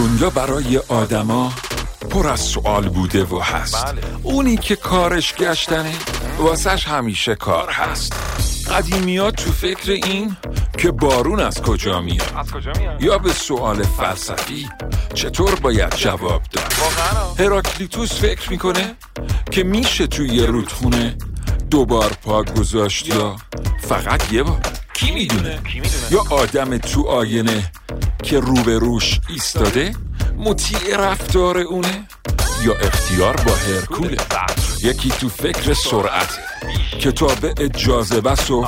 دنیا برای آدما پر از سوال بوده و هست. اونی که کارش گشتنه واسش همیشه کار هست. قدیمی‌ها تو فکر این که بارون از کجا میاد یا به سوال فلسفی چطور باید جواب داد. هراکلیتوس فکر میکنه که میشه توی یه رودخونه دوبار پا گذاشت یا فقط یه بار. کی میدونه؟ یا آدم تو آینه که روبروش ایستاده مطیع رفتار اونه یا اختیار با هرکوله. یکی تو فکر سرعته که تابع جاذبه سو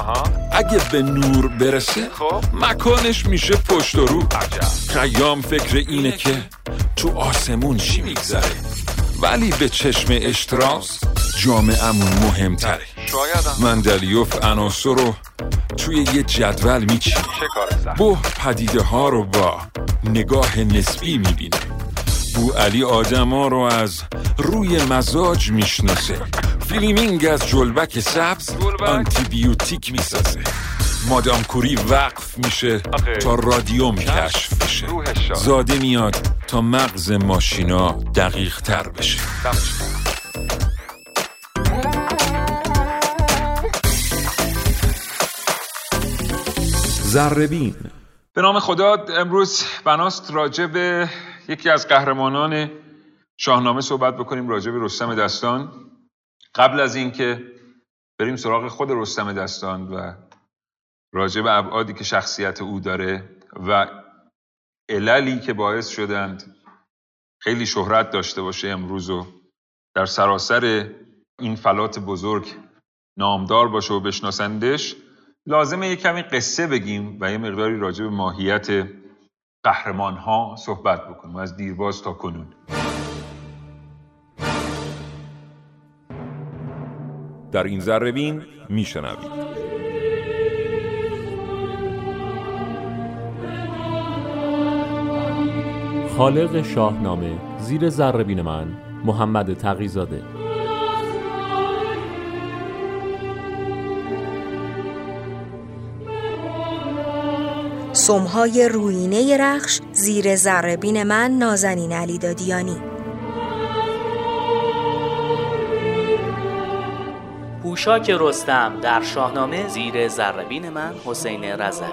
اگه به نور برسه مکانش میشه پشت و رو. خیام فکر اینه که تو آسمون چی میگذره ولی به چشم اشتراس جامعه‌مون مهمتره. مندلیوف عناصر رو توی یه جدول میچینه. بو پدیده ها رو با نگاه نسبی میبینه. بوعلی آدما رو از روی مزاج میشناسه. فلیمینگ از جلبک سبز آنتیبیوتیک میسازه. مادام کوری وقف میشه تا رادیوم کشف بشه. زاده میاد تا مغز ماشینا دقیق تر بشه. ذره‌بین. به نام خدا، امروز بناست راجع به یکی از قهرمانان شاهنامه صحبت بکنیم، راجع به رستم دستان. قبل از این که بریم سراغ خود رستم دستان و راجع به ابعادی که شخصیت او داره و عللی که باعث شدند خیلی شهرت داشته باشه امروز و در سراسر این فلات بزرگ نامدار باشه و بشناسندش، لازمه یک کمی قصه بگیم و یه مقداری راجع به ماهیت قهرمان‌ها صحبت بکنیم از دیرباز تا کنون. در این ذره‌بین میشنوید خالق شاهنامه زیر ذره‌بین من، محمد تقی‌زاده. سمهای رویینه رخش زیر ذره‌بین من، نازنین علیدادیانی. پوشاک رستم در شاهنامه زیر ذره‌بین من، حسین رضوی.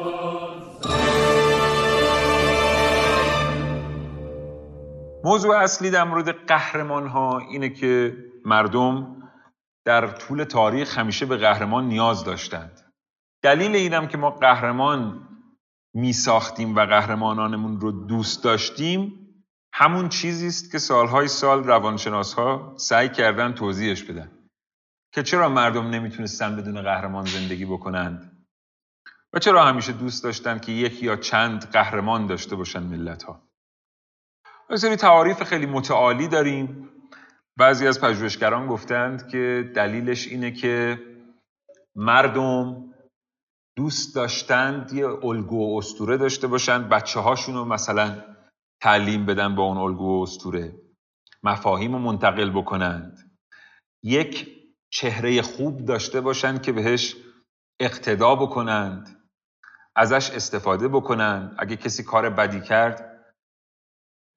موضوع اصلی در مورد قهرمان ها اینه که مردم در طول تاریخ همیشه به قهرمان نیاز داشتند. دلیل اینم که ما قهرمان می ساختیم و قهرمانانمون رو دوست داشتیم همون چیزی است که سالهای سال روانشناس‌ها سعی کردن توضیحش بدن که چرا مردم نمیتونستن بدون قهرمان زندگی بکنند و چرا همیشه دوست داشتن که یک یا چند قهرمان داشته باشن ملت‌ها. یه سری تعاریف خیلی متعالی داریم. بعضی از پژوهشگران گفتند که دلیلش اینه که مردم دوست داشتند یه الگو و اسطوره داشته باشند، بچه هاشونو مثلا تعلیم بدن با اون الگو و اسطوره، مفاهیم رو منتقل بکنند، یک چهره خوب داشته باشند که بهش اقتدا بکنند، ازش استفاده بکنند، اگه کسی کار بدی کرد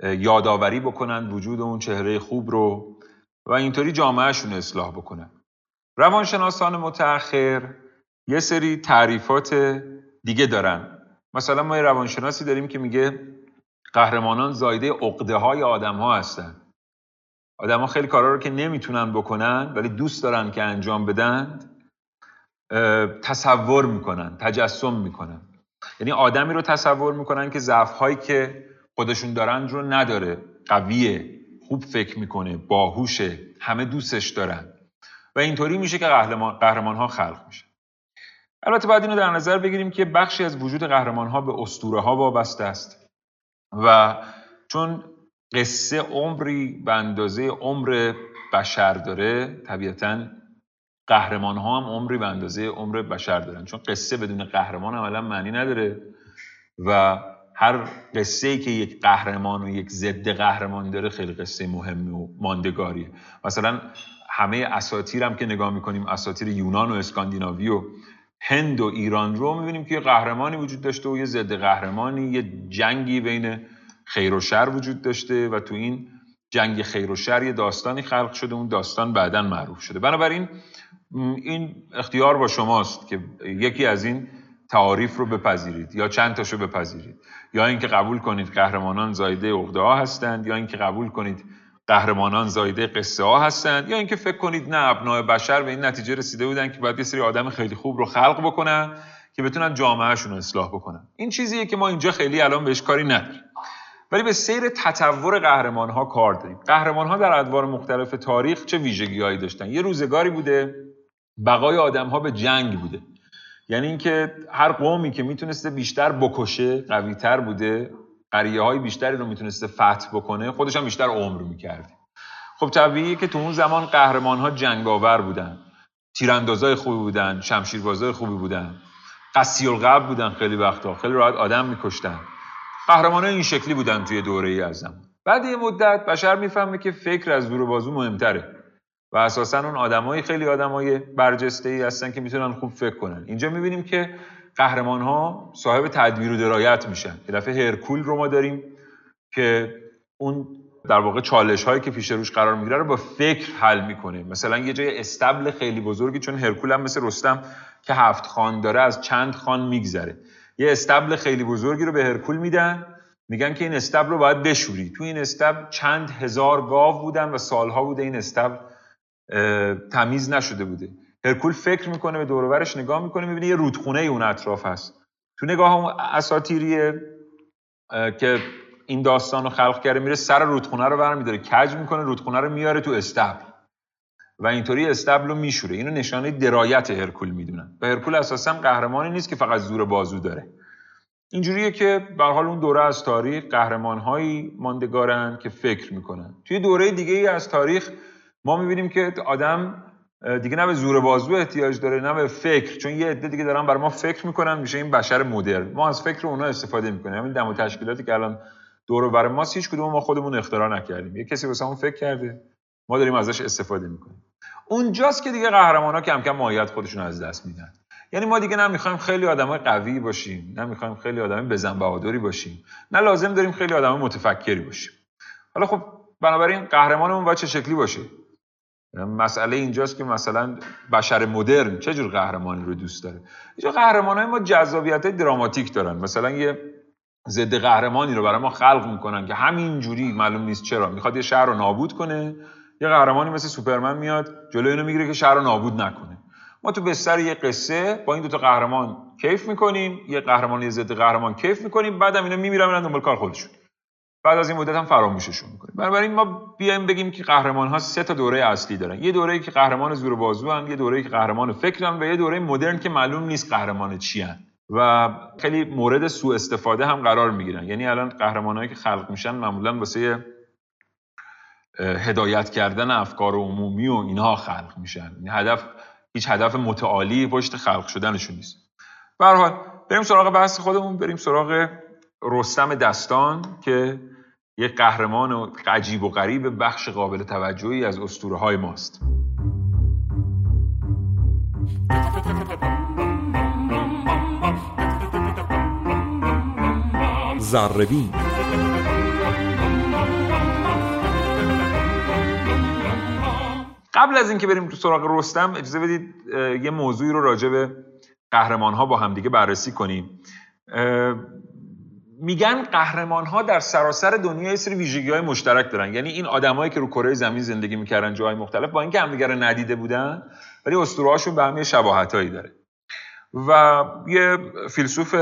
یادآوری بکنند وجود اون چهره خوب رو و اینطوری جامعهشون اصلاح بکنند. روانشناسان متأخر یه سری تعریفات دیگه دارن. مثلا ما یه روانشناسی داریم که میگه قهرمانان زایده عقده های آدم ها هستن. آدم ها خیلی کارا رو که نمیتونن بکنن ولی دوست دارن که انجام بدن تصور میکنن، تجسم میکنن. یعنی آدمی رو تصور میکنن که ضعف هایی که خودشون دارن رو نداره، قویه، خوب فکر میکنه، باهوشه، همه دوستش دارن و اینطوری میشه که قهرمان ها خلق میشه. البته بعد اینو در نظر بگیریم که بخشی از وجود قهرمان‌ها به اسطوره‌ها وابسته است و چون قصه عمری به اندازه عمر بشر داره، طبیعتاً قهرمان‌ها هم عمری به اندازه عمر بشر دارن، چون قصه بدون قهرمان عملاً معنی نداره و هر قصه‌ای که یک قهرمان و یک ضد قهرمان داره خیلی قصه مهمه و ماندگاریه. مثلا همه اساطیر هم که نگاه می‌کنیم، اساطیر یونان و اسکاندیناوی و هند و ایران رو می‌بینیم که یه قهرمانی وجود داشته و یه ضد قهرمانی، یه جنگی بین خیر و شر وجود داشته و تو این جنگ خیر و شر یه داستانی خلق شده، اون داستان بعداً معروف شده. بنابراین این اختیار با شماست که یکی از این تعاریف رو بپذیرید یا چند تاشو بپذیرید، یا اینکه قبول کنید قهرمانان زایده عقده ها هستند، یا اینکه قبول کنید قهرمانان زایده قصه ها هستند، یا اینکه فکر کنید نه، ابناء بشر به این نتیجه رسیده بودن که باید یه سری آدم خیلی خوب رو خلق بکنن که بتونن جامعهشون رو اصلاح بکنن. این چیزیه که ما اینجا خیلی الان بهش کاری نداریم، ولی به سیر تطور قهرمان ها کار داریم. قهرمان ها در ادوار مختلف تاریخ چه ویژگی هایی داشتن؟ یه روزگاری بوده بقای آدم ها به جنگ بوده، یعنی اینکه هر قومی که میتونسته بیشتر بکشه قوی‌تر بوده، قریه‌های بیشتری رو میتونسته فتح بکنه، خودش هم بیشتر عمر می‌کرد. خب طبیعیه که تو اون زمان قهرمان‌ها جنگاور بودن، تیراندازای خوبی بودن، شمشیربازای خوبی بودن، قصی‌القبع بودن، خیلی وقتا خیلی راحت آدم می‌کشتن. قهرمان‌ها این شکلی بودن توی دوره‌ای از زمان. بعد یه مدت بشر می‌فهمه که فکر از زور و بازو مهم‌تره. و اساساً اون آدمایی خیلی آدمای برجسته‌ای هستن که میتونن خوب فکر کنن. اینجا می‌بینیم که قهرمان‌ها صاحب تدبیر و درایت میشن. یه دفعه هرکول رو ما داریم که اون در واقع چالش‌هایی که پیش روش قرار می‌گیره رو با فکر حل می‌کنه. مثلا یه جای استبل خیلی بزرگی، چون هرکول هم مثل رستم که 7 خان داره از چند خان می‌گذره. یه استبل خیلی بزرگی رو به هرکول میدن، میگن که این استبل رو باید بشوری. تو این استبل چند هزار گاو بودن و سال‌ها بوده این استبل تمیز نشده بوده. هرکول فکر میکنه، به دور و برش نگاه میکنه، میبینه یه رودخونه اون اطراف هست. تو نگاه اون اساطیریه که این داستانو خلق کرده، میره سر رودخونه رو برمی‌داره، کج میکنه، رودخونه رو میاره تو استبل و اینطوری استبل رو میشوره. اینو نشانه درایت هرکول میدونن. و هرکول اساساً قهرمانی نیست که فقط زور بازو داره. اینجوریه که به هر حال اون دوره از تاریخ قهرمان‌هایی ماندگارن که فکر میکنن. توی دوره دیگه‌ای از تاریخ ما می‌بینیم که آدم دیگه نه به زور بازو احتیاج داره نه به فکر، چون یه عده دیگه دارن برای ما فکر می‌کنن، میشه این بشر مدرن. ما از فکر اونا استفاده می‌کنیم. همین دم و تشکیلاتی که الان دور و بر ماست هیچ کدوم ما خودمون اختراع نکردیم، یه کسی واسمون فکر کرده، ما داریم ازش استفاده می‌کنیم. اونجاست که دیگه قهرمان‌ها کم کم ماهیت خودشون از دست میدن. یعنی ما دیگه نمی‌خوایم خیلی آدمای قوی باشیم، نمی‌خوایم خیلی آدمای بزن بهادری باشیم، نه لازم داریم خیلی آدمای متفکری باشیم. حالا خب بنابراین قهرمانمون باید چه شکلی باشه؟ مسئله اینجاست که مثلا بشر مدرن چه جور قهرمانی رو دوست داره. اینجا قهرمانای ما جذابیت‌های دراماتیک دارن. مثلا یه ضد قهرمانی رو برای ما خلق میکنن که همین جوری معلوم نیست چرا میخواد یه شهر رو نابود کنه. یه قهرمانی مثل سوپرمن میاد جلوی اینو میگیره که شهر رو نابود نکنه. ما تو بستر یه قصه با این دوتا قهرمان کیف میکنیم، یه قهرمانی ضد قهرمان کیف میکنیم، بعدم اینا میمیرن میرن دنبال کار خودشون. بعد از این مدت هم فراموششون می‌کنیم. بنابراین ما بیایم بگیم که قهرمان‌ها سه تا دوره اصلی دارن. یه دوره‌ای که قهرمان زور و بازوان، یه دوره‌ای که قهرمان فکرن و یه دوره مدرن که معلوم نیست قهرمان چیان و خیلی مورد سوء استفاده هم قرار می‌گیرن. یعنی الان قهرمانایی که خلق میشن معمولاً واسه هدایت کردن افکار عمومی و اینها خلق میشن. این هدف هیچ هدف متعالی پشت خلق شدنشون نیست. به هر حال بریم سراغ بحث خودمون، بریم سراغ رستم دستان که یک قهرمان و عجیب و غریب بخش قابل توجهی از اسطوره‌های ماست. زربین قبل از اینکه بریم تو سراغ رستم اجازه بدید یه موضوعی رو راجع به قهرمان‌ها با همدیگه بررسی کنیم. میگن قهرمان‌ها در سراسر دنیا یه سری ویژگی‌های مشترک دارن. یعنی این آدمایی که رو کره زمین زندگی می‌کردن جاهای مختلف با اینکه همدیگه رو ندیده بودن ولی اسطوره‌هاشون به هم یه شباهتایی داره. و یه فیلسوف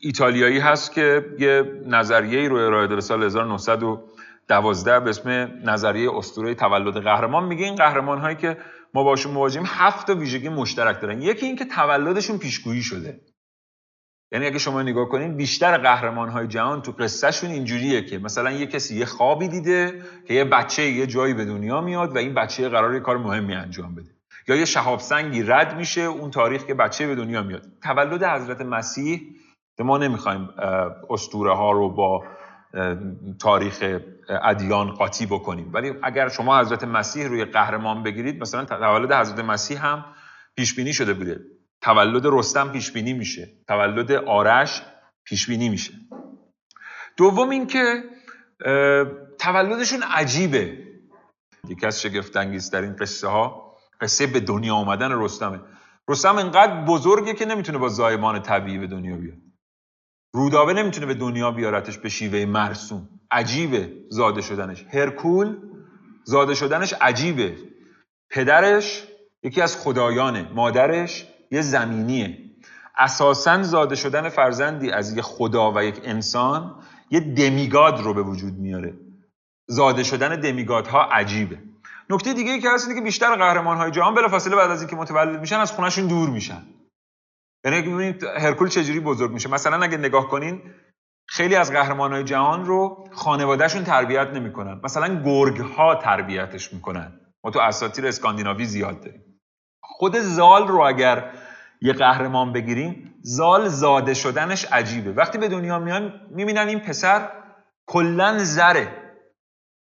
ایتالیایی هست که یه نظریه‌ای رو ارائه داده سال 1912 به اسم نظریه اسطوره تولد قهرمان. میگه این قهرمان‌هایی که ما باشون مواجهیم 7 تا ویژگی مشترک دارن. یکی اینکه تولدشون پیشگویی شده. یعنی اگه شما نگاه کنین بیشتر قهرمان‌های جهان تو قصه‌شون اینجوریه که مثلا یه کسی یه خوابی دیده که یه بچه یه جایی به دنیا میاد و این بچه قراره یه کار مهمی انجام بده، یا یه شهاب سنگی رد میشه اون تاریخ که بچه به دنیا میاد. تولد حضرت مسیح که ما نمیخوایم اسطوره ها رو با تاریخ ادیان قاطی بکنیم، ولی اگر شما حضرت مسیح رو یه قهرمان بگیرید مثلا تولد حضرت مسیح هم پیش بینی شده بوده، تولد رستم پیشبینی میشه، تولد آرش پیشبینی میشه. دوم اینکه تولدشون عجیبه. یکی از شگفت انگیزترین قصه ها قصه به دنیا آمدن رستمه. رستم انقدر بزرگه که نمیتونه با زایمان طبیعی به دنیا بیاد. رودابه نمیتونه به دنیا بیارتش به شیوه مرسوم. عجیبه زاده شدنش. هرکول زاده شدنش عجیبه. پدرش یکی از خدایانه، مادرش یه زمینیه. اساساً زاده شدن فرزندی از یه خدا و یک انسان یه دمیگاد رو به وجود میاره. زاده شدن دمیگادها عجیبه. نکته دیگه ای که هست اینه که بیشتر قهرمان‌های جهان بلافاصله بعد از اینکه متولد میشن از خونه‌شون دور میشن. یعنی ببینید هرکول چجوری بزرگ میشه. مثلا اگه نگاه کنین خیلی از قهرمان‌های جهان رو خانواده‌شون تربیت نمی‌کنن. مثلا گرگ‌ها تربیتش می‌کنن. ما تو اساطیر اسکاندیناوی زیاد داریم. خود زال رو اگر یه قهرمان بگیریم، زال زاده شدنش عجیبه. وقتی به دنیا میان میبینن این پسر کلن زره،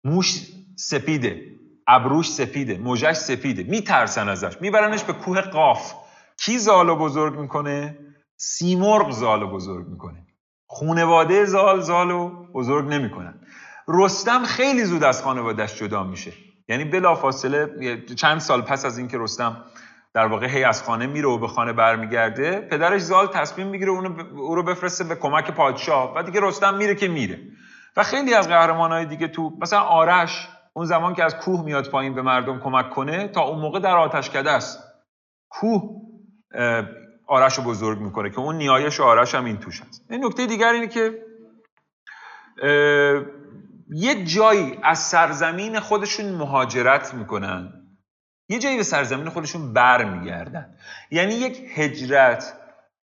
موش سپیده، ابروش سپیده، موجش سپیده، میترسن ازش، میبرنش به کوه قاف. کی زالو بزرگ میکنه؟ سیمرغ زالو بزرگ میکنه. خانواده زال زالو بزرگ نمیکنن. رستم خیلی زود از خانوادهش جدا میشه. یعنی بلافاصله چند سال پس از اینکه رستم در واقع هی از خانه میره و به خانه برمیگرده، پدرش زال تصمیم میگیره او رو بفرسته به کمک پادشاه و دیگه رستم میره که میره. و خیلی از قهرمانای دیگه تو مثلا آرش اون زمان که از کوه میاد پایین به مردم کمک کنه، تا اون موقع در آتشکده است. کوه آرش رو بزرگ میکنه که اون نیایش آرش هم این توش هست. این نکته دیگر اینه که یه جایی از سرزمین خودشون مهاجرت میکنن، یه جایی به سرزمین خودشون بر میگردن. یعنی یک هجرت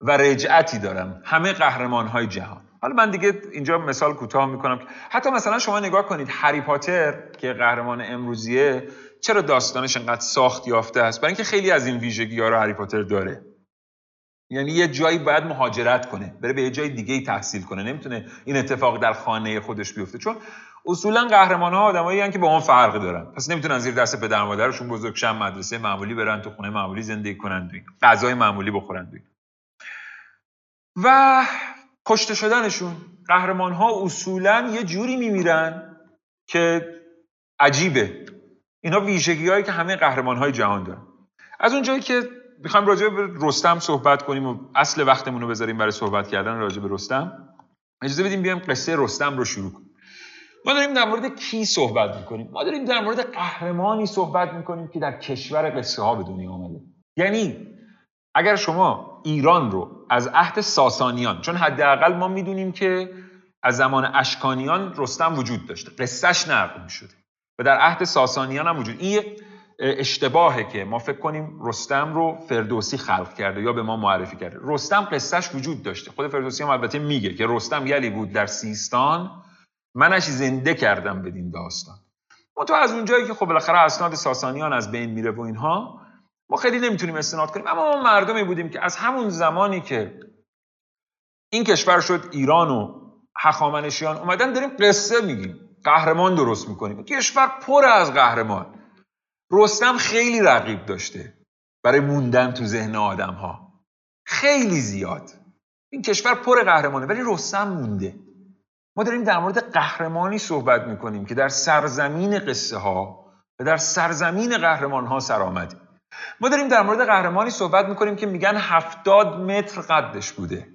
و رجعتی دارم همه قهرمان های جهان. حالا من دیگه اینجا مثال کوتاه میکنم. حتی مثلا شما نگاه کنید هری پاتر که قهرمان امروزیه، چرا داستانش انقدر ساخت یافته است؟ برای اینکه خیلی از این ویژگی ها رو هری پاتر داره. یعنی یه جایی باید مهاجرت کنه، بره به یه جای دیگه ای تحصیل کنه. نمیتونه این اتفاق در خانه خودش بیفته، چون اصولا قهرمان‌ها آدمایی‌ان که با اون فرق دارن. پس نمیتونن زیر دست پدر مادرشون بزرگ شن، مدرسه معمولی برن، تو خونه معمولی زندگی کنن، غذای معمولی بخورن و کشته شدنشون. قهرمان‌ها اصولا یه جوری میمیرن که عجیبه. اینا ویژگی‌هایی که همه قهرمان‌های جهان دارن. از اونجایی که میخوایم راجع به رستم صحبت کنیم و اصل وقتمون رو بذاریم برای صحبت کردن راجع به رستم، اجازه بدیم بیایم قصه رستم رو شروع کنیم. ما داریم در مورد کی صحبت میکنیم؟ ما داریم در مورد قهرمانی صحبت میکنیم که در کشور قصه ها به دنیا آمده. یعنی اگر شما ایران رو از عهد ساسانیان، چون حداقل ما میدونیم که از زمان اشکانیان رستم وجود داشته، قصهش نقل میشده و در عهد ساسانیان هم وجود. این اشتباهه که ما فکر کنیم رستم رو فردوسی خلق کرده یا به ما معرفی کرده. رستم قصهش وجود داشته. خود فردوسی هم البته میگه که رستم یلی بود در سیستان، منش زنده کردم بدین داستان. ما تو از اونجایی که خب بالاخره اسناد ساسانیان از بین میره و اینها، ما خیلی نمیتونیم استناد کنیم. اما ما مردمی بودیم که از همون زمانی که این کشور شد ایران و هخامنشیان اومدن داریم قصه میگیم، قهرمان درست میکنیم. کشور پر از قهرمان. رستم خیلی رقیب داشته برای موندن تو ذهن آدم ها، خیلی زیاد. این کشور پر قهرمانه ولی رستم مونده. ما داریم در مورد قهرمانی صحبت میکنیم که در سرزمین قصه ها و در سرزمین قهرمان ها سر آمده. ما داریم در مورد قهرمانی صحبت میکنیم که میگن 70 متر قدش بوده.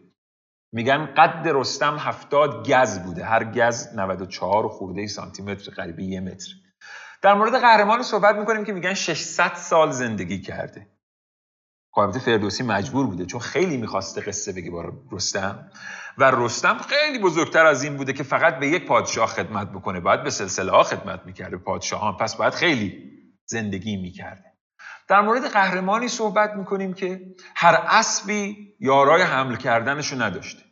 میگن قد رستم 70 گز بوده. هر گز 94 خورده سانتی متر، قریب 1 متر. در مورد قهرمان صحبت میکنیم که میگن 600 سال زندگی کرده. البته فردوسی مجبور بوده چون خیلی میخواسته قصه بگه با رستم و رستم خیلی بزرگتر از این بوده که فقط به یک پادشاه خدمت بکنه. باید به سلسله ها خدمت میکرده، پادشاهان، پس باید خیلی زندگی میکرده. در مورد قهرمانی صحبت میکنیم که هر اسبی یارای حمل کردنشو نداشته.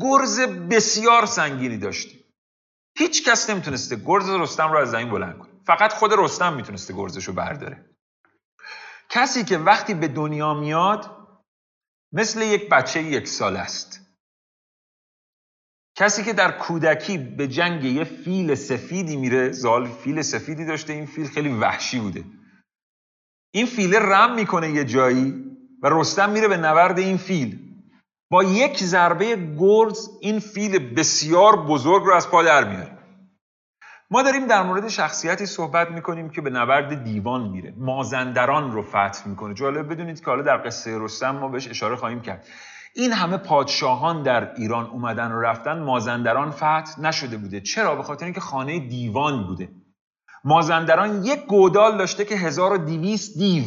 گرز بسیار سنگینی داشته. هیچ کس نمیتونسته گرز رستم رو از زمین بلند کنه. فقط خود رستم میتونسته گرزشو برداره. کسی که وقتی به دنیا میاد مثل یک بچه 1 ساله است. کسی که در کودکی به جنگ یه فیل سفیدی میره، زال فیل سفیدی داشته، این فیل خیلی وحشی بوده. این فیل رم میکنه یه جایی و رستم میره به نبرد این فیل. با یک ضربه گرز این فیل بسیار بزرگ رو از پا در میاره. ما داریم در مورد شخصیتی صحبت میکنیم که به نبرد دیوان میره، مازندران رو فتح میکنه. جالب بدونید که حالا در قصه رستم ما بهش اشاره خواهیم کرد. این همه پادشاهان در ایران اومدن و رفتن، مازندران فتح نشده بوده. چرا؟ به خاطر اینکه خانه دیوان بوده. مازندران یک گودال داشته که 1200 دیو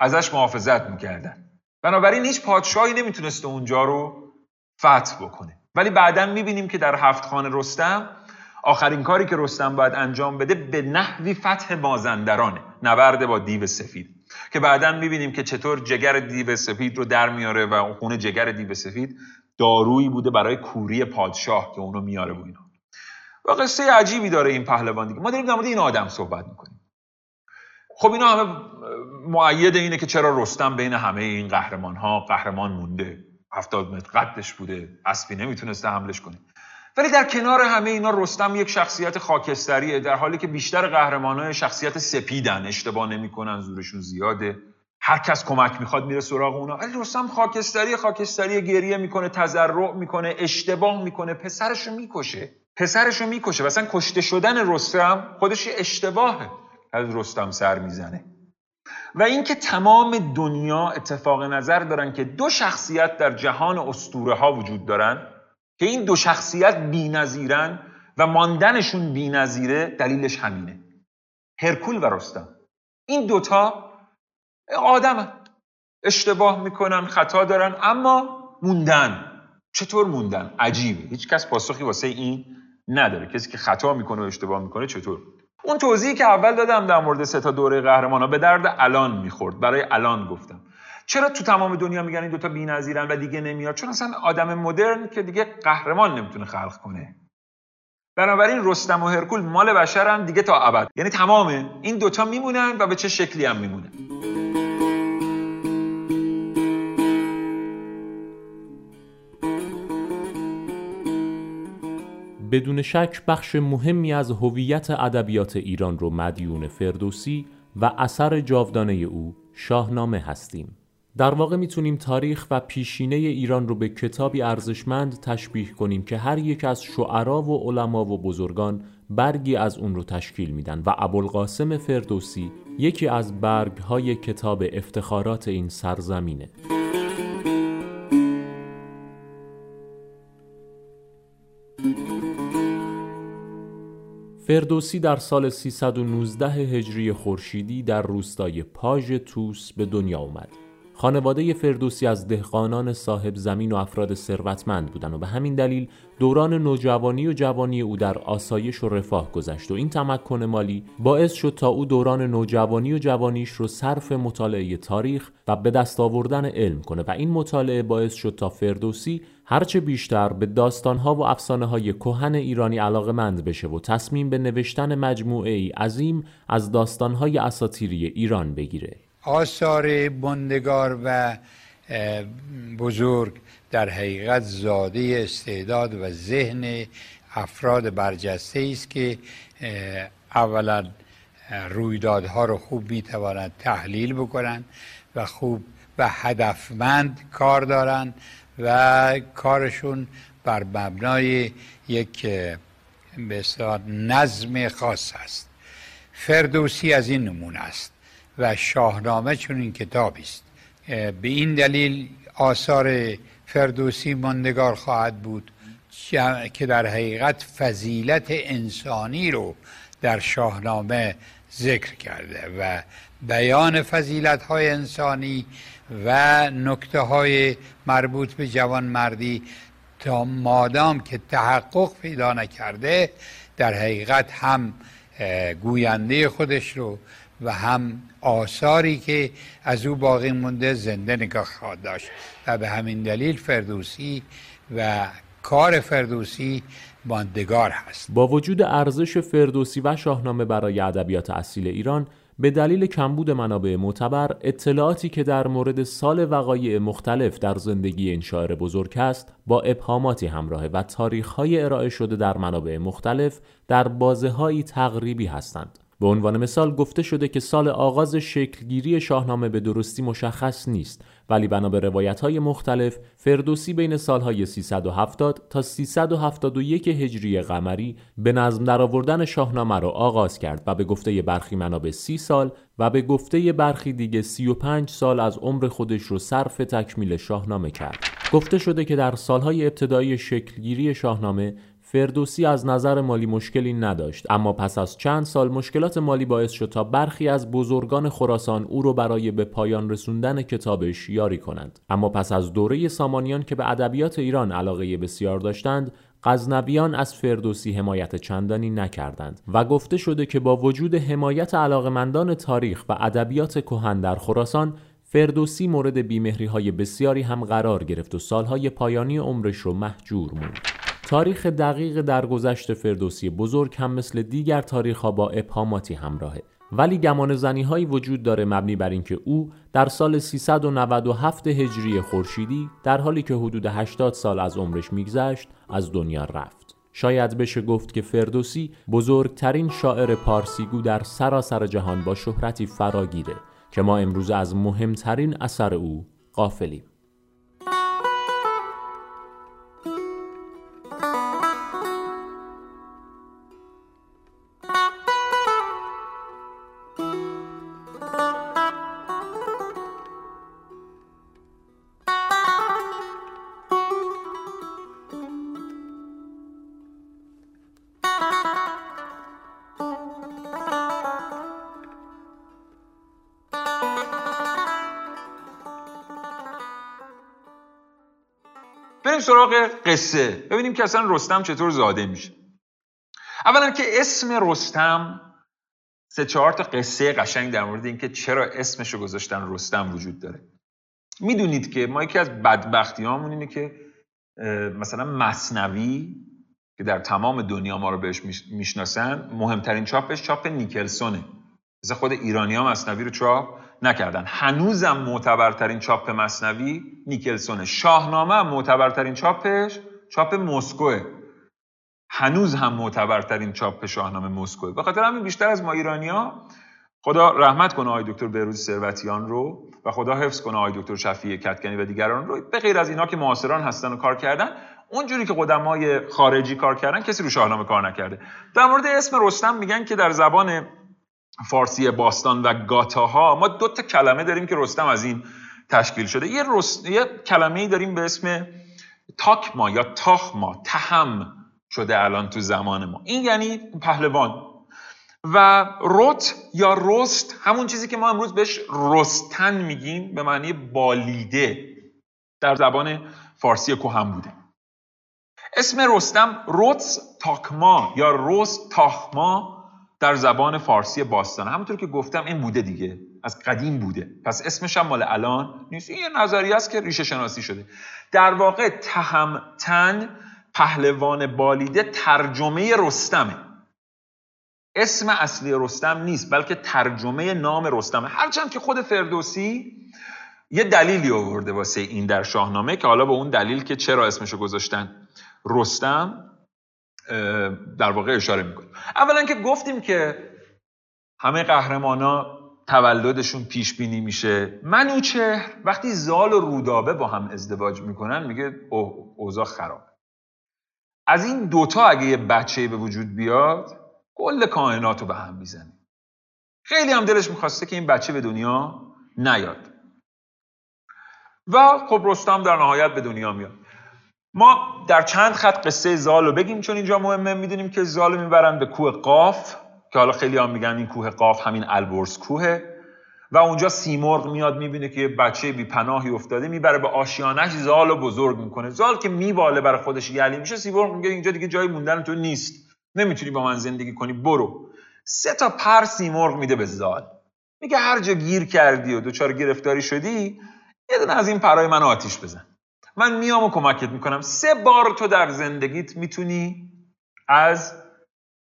ازش محافظت میکردن، بنابراین هیچ پادشاهی نمیتونسته اونجا رو فتح بکنه. ولی بعداً میبینیم که در هفتخان رستم آخرین کاری که رستم باید انجام بده به نحوی فتح مازندرانه، نبرد با دیو سفید، که بعداً میبینیم که چطور جگر دیو سفید رو در میاره و خون جگر دیو سفید دارویی بوده برای کوری پادشاه که اونو میاره و اینا. و قصه عجیبی داره این پهلوان دیگه. ما داریم در مورد این آدم صحبت میکنیم. خب اینا همه مؤید اینه که چرا رستم بین همه این قهرمان‌ها قهرمان مونده. 70 متر قدش بوده، اسبی نمیتونسته حملش کنه. ولی در کنار همه اینا رستم یک شخصیت خاکستریه، در حالی که بیشتر قهرمان‌ها شخصیت سپیدن، اشتباه نمی‌کنن، زورشون زیاده، هر کس کمک می‌خواد میره سراغ اونا. ولی رستم خاکستری، گریه می‌کنه، تضرع می‌کنه، اشتباه می‌کنه، پسرشو میکشه. مثلا کشته شدن رستم خودش اشتباهه، از رستم سر میزنه. و اینکه تمام دنیا اتفاق نظر دارن که دو شخصیت در جهان اسطوره ها وجود دارن که این دو شخصیت بی‌نظیرن و ماندنشون بی‌نظیره، دلیلش همینه. هرکول و رستم، این دوتا آدمن، اشتباه میکنن، خطا دارن، اما موندن. چطور موندن؟ عجیبه، هیچ کس پاسخی واسه این نداره. کسی که خطا میکنه و اشتباه میکنه چطور؟ اون توضیحی که اول دادم در مورد 3 تا دوره قهرمانا به درد الان میخورد. برای الان گفتم. چرا تو تمام دنیا میگن این دوتا بی‌نظیرن و دیگه نمیاد؟ چون اصلا آدم مدرن که دیگه قهرمان نمیتونه خلق کنه. بنابراین رستم و هرکول مال بشرن دیگه تا ابد. یعنی تمامه، این دوتا میمونن و به چه شکلی هم میمونن. بدون شک بخش مهمی از هویت ادبیات ایران رو مدیون فردوسی و اثر جاودانه او شاهنامه هستیم. در واقع میتونیم تاریخ و پیشینه ایران رو به کتابی ارزشمند تشبیه کنیم که هر یک از شعرا و علما و بزرگان برگی از اون رو تشکیل میدن و ابوالقاسم فردوسی یکی از برگ‌های کتاب افتخارات این سرزمینه. فردوسی در سال 319 هجری خورشیدی در روستای پاژ توس به دنیا آمد. خانواده فردوسی از دهقانان صاحب زمین و افراد ثروتمند بودند و به همین دلیل دوران نوجوانی و جوانی او در آسایش و رفاه گذشت و این تمکن مالی باعث شد تا او دوران نوجوانی و جوانیش رو صرف مطالعه تاریخ و به دست آوردن علم کنه و این مطالعه باعث شد تا فردوسی هرچه بیشتر به داستانها و افسانه‌های کهن ایرانی علاقه‌مند بشه و تصمیم به نوشتن مجموعه‌ای عظیم از داستانهای اساطیری ایران بگیره. آثار بندگار و بزرگ در حقیقت زاده استعداد و ذهن افراد برجسته است که اولا رویدادها رو خوب میتوانند تحلیل بکنند و خوب و هدفمند کار دارند و کارشون بر مبنای یک به اصطلاح نظم خاص است. فردوسی از این نمونه است و شاهنامه چون این کتابی است. به این دلیل آثار فردوسی ماندگار خواهد بود که در حقیقت فضیلت انسانی رو در شاهنامه ذکر کرده و بیان فضیلت‌های انسانی و نکته‌های مربوط به جوانمردی تا مادام که تحقق پیدا نکرده در حقیقت هم گوینده خودش رو و هم آثاری که از او باقی مونده زنده نگاه خواهد داشت و به همین دلیل فردوسی و کار فردوسی ماندگار هست. با وجود ارزش فردوسی و شاهنامه برای ادبیات اصیل ایران، به دلیل کمبود منابع معتبر، اطلاعاتی که در مورد سال وقایع مختلف در زندگی این شاعر بزرگ است، با ابهاماتی همراهه و تاریخ‌های ارائه شده در منابع مختلف در بازه‌های تقریبی هستند به عنوان مثال گفته شده که سال آغاز شکلگیری شاهنامه به درستی مشخص نیست، ولی بنا به روایت‌های مختلف فردوسی بین سالهای 370 تا 371 هجری قمری به نظم درآوردن شاهنامه را آغاز کرد و به گفته برخی منابع 30 سال و به گفته برخی دیگه 35 سال از عمر خودش رو صرف تکمیل شاهنامه کرد. گفته شده که در سالهای ابتدایی شکلگیری شاهنامه فردوسی از نظر مالی مشکلی نداشت، اما پس از چند سال مشکلات مالی باعث شد تا برخی از بزرگان خراسان او را برای به پایان رسوندن کتابش یاری کنند. اما پس از دوره سامانیان که به ادبیات ایران علاقه بسیار داشتند، غزنویان از فردوسی حمایت چندانی نکردند و گفته شده که با وجود حمایت علاقمندان تاریخ و ادبیات کهن در خراسان، فردوسی مورد بیمهری‌های بسیاری هم قرار گرفت و سالهای پایانی عمرش رو مهجور موند. تاریخ دقیق درگذشت فردوسی بزرگ هم مثل دیگر تاریخ‌ها با ابهاماتی همراهه، ولی گمانه‌زنی‌هایی وجود داره مبنی بر اینکه او در سال 397 هجری خورشیدی در حالی که حدود 80 سال از عمرش میگذشت از دنیا رفت. شاید بشه گفت که فردوسی بزرگترین شاعر پارسیگو در سراسر جهان با شهرتی فراگیره که ما امروز از مهمترین اثر او غافلیم. بریم سراغ قصه، ببینیم که اصلا رستم چطور زاده میشه. اولا که اسم رستم، 3-4 تا قصه قشنگ در مورد اینکه چرا اسمشو گذاشتن رستم وجود داره. میدونید که ما یکی از بدبختیامون اینه که مثلا مثنوی که در تمام دنیا ما رو بهش میشناسن، مهمترین چاپش چاپ نیکلسونه. مثلا خود ایرانی‌ها مثنوی رو چاپ نکردن. هنوزم معتبرترین چاپ مثنوی نیکلسونه. شاهنامه هم معتبرترین چاپش چاپ مسکوه. هنوز هم معتبرترین چاپ شاهنامه مسکوه. به خاطر همین بیشتر از ما ایرانی‌ها، خدا رحمت کنه آقای دکتر بهروز ثروتیان رو و خدا حفظ کنه آقای دکتر شفیع کتکنی و دیگران رو، به غیر از اینا که معاصران هستن و کار کردن، اونجوری که قدمای خارجی کار کردن کسی رو شاهنامه کار نکرده. در مورد اسم رستم میگن که در زبان فارسی باستان و گاتاها ما 2 تا کلمه داریم که رستم از این تشکیل شده. یه کلمه‌ای داریم به اسم تاکما یا تاخما، تهم شده الان تو زمان ما، این یعنی پهلوان. و رت یا رست، همون چیزی که ما امروز بهش رستن میگیم، به معنی بالیده در زبان فارسی کهن بوده. اسم رستم رت تاکما یا رست تاخما در زبان فارسی باستان، همونطور که گفتم این بوده دیگه، از قدیم بوده، پس اسمش هم مال الان نیست. این یه نظریه است که ریشه شناسی شده. در واقع تهمتن، پهلوان بالیده، ترجمه رستمه. اسم اصلی رستم نیست، بلکه ترجمه نام رستمه. هرچند که خود فردوسی یه دلیلی آورده واسه این در شاهنامه که حالا به اون دلیل که چرا اسمشو گذاشتن رستم در واقع اشاره میکنه. اولا که گفتیم که همه قهرمانا تولدشون پیش بینی میشه. منوچهر وقتی زال و رودابه با هم ازدواج میکنن میگه اوضاع خراب. از این 2 تا اگه یه بچه‌ای به وجود بیاد کل کائناتو به هم میزنه. خیلی هم دلش میخواسته که این بچه به دنیا نیاد و خب رستم در نهایت به دنیا میاد. ما در چند خط قصه زال رو بگیم چون اینجا مهمه. میدونیم که زال میبرن به کوه قاف که حالا خیلی هم میگن این کوه قاف همین البرز کوهه و اونجا سیمرغ میاد، میبینه که یه بچه بی پناهی افتاده، میبره به آشیانش، زال رو بزرگ میکنه. زال که میباله برای خودش یلی میشه، سیمرغ میگه اینجا دیگه جای موندن تو نیست، نمیتونی با من زندگی کنی، برو. 3 تا پر سیمرغ میده به زال، میگه هر جا گیر کردی و دچار گرفتاری شدی یه دونه از این پرای من آتیش بزن، من میام و کمکت میکنم. 3 بار تو در زندگیت میتونی از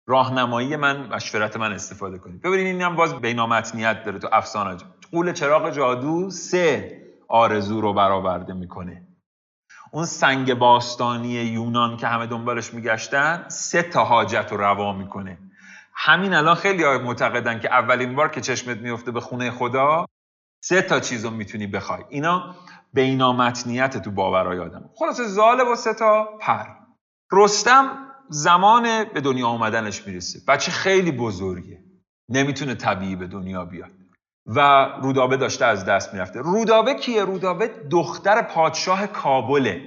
راهنمایی من، مشورت من استفاده کنی. ببینید این هم باز بینامتنیت داره تو افسانه. غول چراغ جادو 3 آرزو رو برآورده میکنه. اون سنگ باستانی یونان که همه دنبالش میگشتن 3 تا حاجت رو روا میکنه. همین الان خیلی معتقدن که اولین بار که چشمت میفته به خونه خدا 3 تا چیزو میتونی بخوای. اینا بینامتنیت تو باورای آدم. خلاصه ظالم و 3 تا پر. رستم زمان به دنیا آمدنش میرسه. بچه خیلی بزرگه. نمیتونه طبیعی به دنیا بیاد. و رودابه داشته از دست میرفته. رودابه کیه؟ رودابه دختر پادشاه کابله.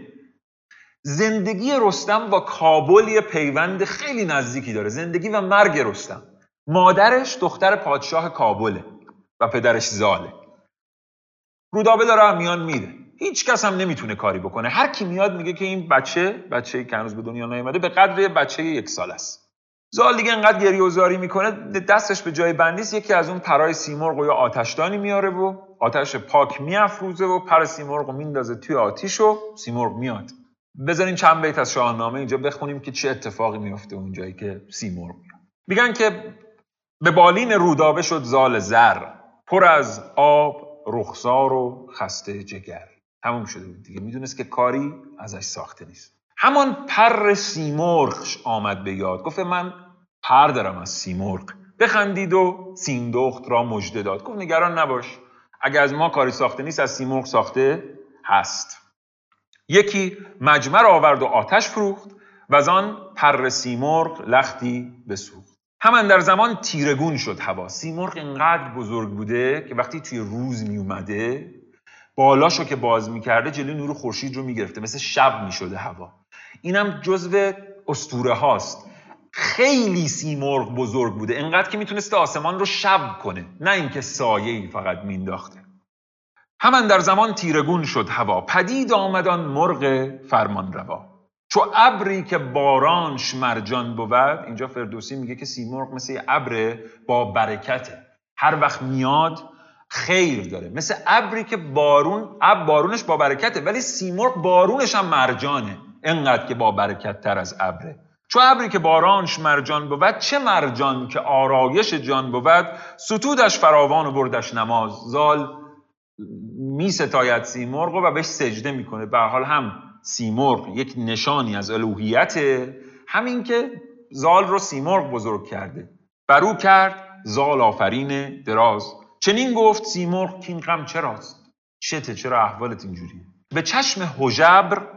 زندگی رستم با کابل یه پیوند خیلی نزدیکی داره. زندگی و مرگ رستم. مادرش دختر پادشاه کابله و پدرش زاله. رودابه داره میان میره. هیچ کس هم نمیتونه کاری بکنه. هر کی میاد میگه که این بچه‌ای که هنوز به دنیا نیامده به قدر بچه 1 سال است. زال دیگه انقدر گریه و زاری میکنه دستش به جای بندیست. یکی از اون پرای سیمرغ یا آتشدانی میاره و آتش پاک میافروزه و پر سیمرغ رو میندازه توی آتیش و سیمرغ میاد. بذارین چند بیت از شاهنامه اینجا بخونیم که چه اتفاقی میفته اونجایی که سیمرغ میاد. میگن که به بالین رودابه شد زال زر، پر از آب رخسار و خسته جگر. تموم شده بود دیگه، میدونست که کاری ازش ساخته نیست. همان پر سیمرغش آمد به یاد، گفت من پر دارم از سیمرغ. بخندید و سیندخت را مژده داد، گفت نگران نباش، اگه از ما کاری ساخته نیست از سیمرغ ساخته هست. یکی مجمر آورد و آتش فروخت و زان پر سیمرغ لختی بسوخت. همان در زمان تیرگون شد هوا. سیمرغ اینقدر بزرگ بوده که وقتی توی روز می اومده بالاشو که باز میکرده جلوی نور خورشید رو میگرفته، مثل شب میشده هوا. اینم جزو اسطوره هاست. خیلی سیمرغ بزرگ بوده، اینقدر که میتونسته آسمان رو شب کنه، نه اینکه سایه‌ای فقط مینداخته. همان در زمان تیرگون شد هوا، پدید آمدان مرغ فرمان روا. چو ابری که بارانش مرجان بود. اینجا فردوسی میگه که سیمرغ مثل ابر با برکته، هر وقت میاد خیر داره. مثل ابری که بارونش با برکته، ولی سیمرغ بارونش هم مرجانه، انقدر که با برکت تر از ابره. چو ابری که بارانش مرجان بود، چه مرجان که آرایش جان بود. ستودش فراوان و بردش نماز. زال می ستاید سیمرغ و بهش سجده میکنه. به هر حال هم سیمرغ یک نشانی از الوهیته، همین که زال رو سیمرغ بزرگ کرده. برو کرد زال آفرین دراز، چنین گفت سیمرغ کین غم چراست. چرا احوالت اینجوریه؟ به چشم هژبر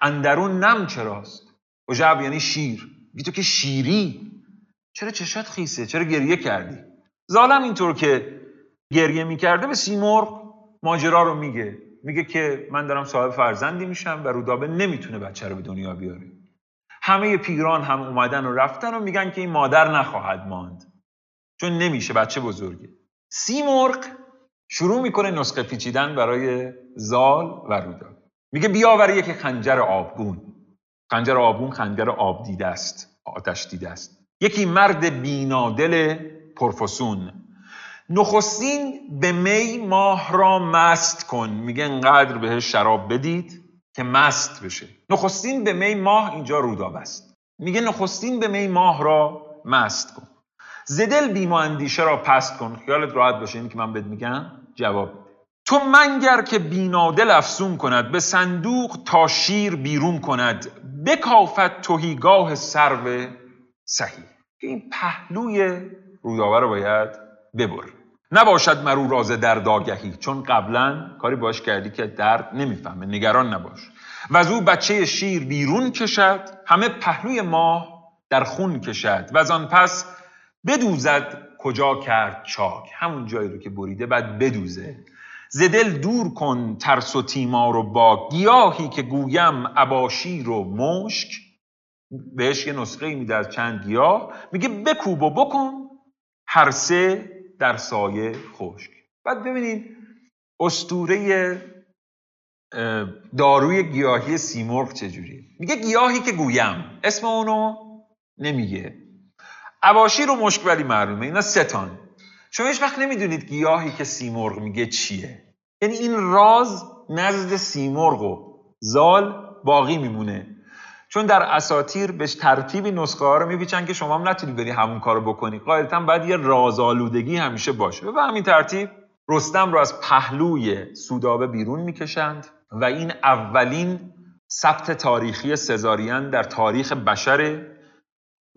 اندرون نم چراست. هژبر یعنی شیر. میگه تو که شیری، چرا چشات خیسه، چرا گریه کردی؟ زالم اینطور که گریه میکرده به سیمرغ ماجرا رو میگه که من دارم صاحب فرزندی میشم و رودابه نمیتونه بچه رو به دنیا بیاره. همه پیران هم اومدن و رفتن و میگن که این مادر نخواهد ماند، چون نمیشه بچه بزرگه. سیمرغ شروع میکنه نسخه پیچیدن برای زال و رودابه. میگه بیاور یک خنجر آبگون. خنجر آبگون خنجر آب دیده است، آتش دیده است. یکی مرد بینادل پرفسون، نخستین به می ماه را مست کن. میگه انقدر بهش شراب بدید که مست بشه. نخستین به می ماه اینجا رودابه است. میگه نخستین به می ماه را مست کن، زدل بیم و اندیشه را پست کن. خیالت راحت باشه، این که من بهت میگم جواب. تو منگر که بینادل افسون کند، به صندوق تا شیر بیرون کند. بکافت تهیگاه سرو سهی. این پهلوی رودابه رو باید ببر. نباشد مرو راز درد آگهی، چون قبلا کاری باش کردی که درد نمیفهمه. نگران نباش. وزو بچه شیر بیرون کشد، همه پهلوی ماه در خون کشد. و آن پس بدوزد کجا کرد چاک. همون جایی رو که بریده بعد بدوزه. ز دل دور کن ترس و تیمار و باک، گیاهی که گویم اباشیر و مشک. بهش یه نسخه میده از چند گیاه. میگه بکوب و بکن هر سه در سایه خشک. بعد ببینید اسطوره داروی گیاهی سیمرغ چجوریه. میگه گیاهی که گویم، اسم اونو نمیگه. اباشیر و مشک ولی معلومه، اینا 3 تان. شما هیچ وقت نمیدونید گیاهی که سیمرغ میگه چیه. یعنی این راز نزد سیمرغ و زال باقی میمونه، چون در اساطیر بهش ترتیبی نسخه ها رو میپیچن که شما هم نتونی بری همون کارو بکنی. غالبا باید یه رازآلودگی همیشه باشه. و همین ترتیب رستم رو از پهلوی سودابه بیرون میکشند و این اولین ثبت تاریخی سزارین در تاریخ بشر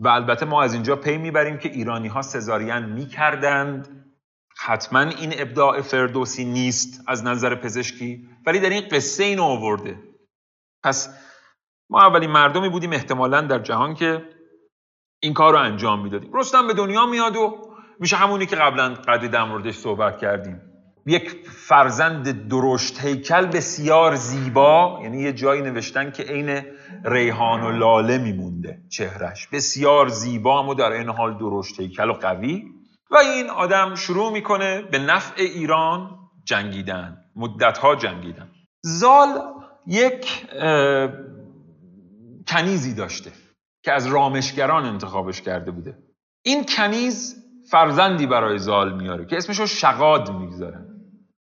و البته ما از اینجا پی میبریم که ایرانی ها سزارین میکردند، حتما این ابداع فردوسی نیست از نظر پزشکی، ولی در این قصه اینو آورده. پس ما اولین مردمی بودیم احتمالاً در جهان که این کار رو انجام میدادیم. رستم به دنیا میاد و میشه همونی که قبلا در موردش صحبت کردیم، یک فرزند درشت هیکل بسیار زیبا، یعنی یه جایی نوشتن که عین ریحان و لاله میمونده چهرش، بسیار زیبا اما در این حال درشت هیکل و قوی. و این آدم شروع میکنه به نفع ایران جنگیدن، مدتها جنگیدن. زال یک کنیزی داشته که از رامشگران انتخابش کرده بوده. این کنیز فرزندی برای زال میاره که اسمشو شقاد میگذارن.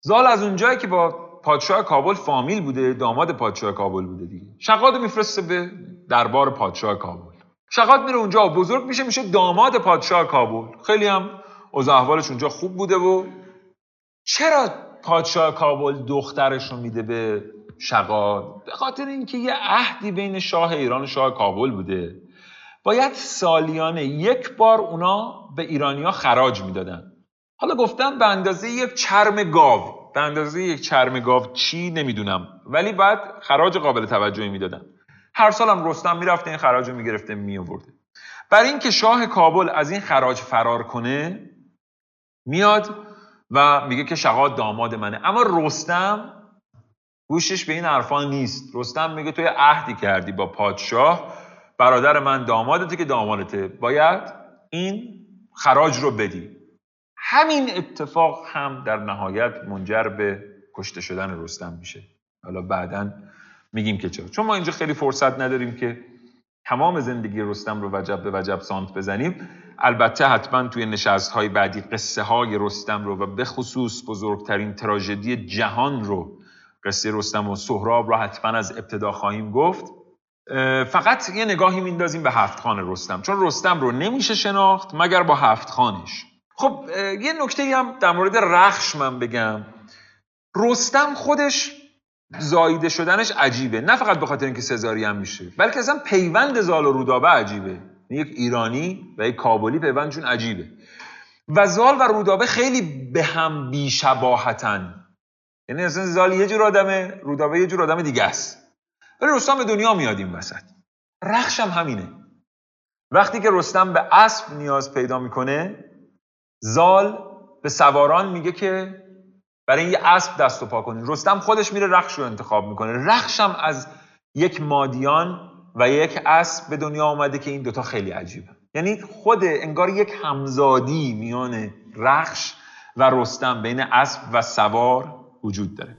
زال از اونجایی که با پادشاه کابل فامیل بوده، داماد پادشاه کابل بوده دیگه، شقادو میفرسته به دربار پادشاه کابل. شقاد میره اونجا و بزرگ میشه، میشه داماد پادشاه کابل. خیلی هم اوضاع احوالش اونجا خوب بوده. و چرا پادشاه کابل دخترش رو میده به شقاد؟ به خاطر اینکه یه عهدی بین شاه ایران و شاه کابل بوده، باید سالیانه یک بار اونا به ایرانی‌ها خراج میدادن. حالا گفتن به اندازه یک چرم گاو، به اندازه یک چرم گاو چی نمیدونم، ولی بعد خراج قابل توجهی میدادن. هر سالم رستم میرفته این خراج رو میگرفته میآورده. برای اینکه شاه کابل از این خراج فرار کنه، میاد و میگه که شقاد داماد منه. اما رستم گوشش به این حرفا نیست. رستم میگه تو یه عهدی کردی با پادشاه، برادر من دامادته که دامادته، باید این خراج رو بدی. همین اتفاق هم در نهایت منجر به کشته شدن رستم میشه. حالا بعداً میگیم که چرا، چون ما اینجا خیلی فرصت نداریم که تمام زندگی رستم رو وجب به وجب سانت بزنیم. البته حتما توی نشست‌های بعدی قصه های رستم رو و به خصوص بزرگترین تراژدی جهان رو، قصه رستم و سهراب رو حتما از ابتدا خواهیم گفت. فقط یه نگاهی میندازیم به هفت خان رستم، چون رستم رو نمیشه شناخت مگر با هفت خانش. خب یه نکته‌ای هم در مورد رخش من بگم. رستم خودش زاییده شدنش عجیبه، نه فقط به خاطر اینکه سزارین میشه، بلکه اصلا پیوند زال و رودابه عجیبه. یک ایرانی و یک کابلی پیوندشون عجیبه و زال و رودابه خیلی به هم بی‌شباهتن، یعنی اصلا زال یه جور آدمه، رودابه یه جور آدم دیگه است. ولی رستم به دنیا میاد این وسط. رخش هم همینه. وقتی که رستم به اسب نیاز پیدا میکنه، زال به سواران میگه که برای این یه اسب دست و پا کنین. رستم خودش میره رخش رو انتخاب میکنه. رخش هم از یک مادیان و یک اسب به دنیا آمده که این دوتا خیلی عجیبه. یعنی خود انگار یک همزادی میان رخش و رستم، بین اسب و سوار وجود داره.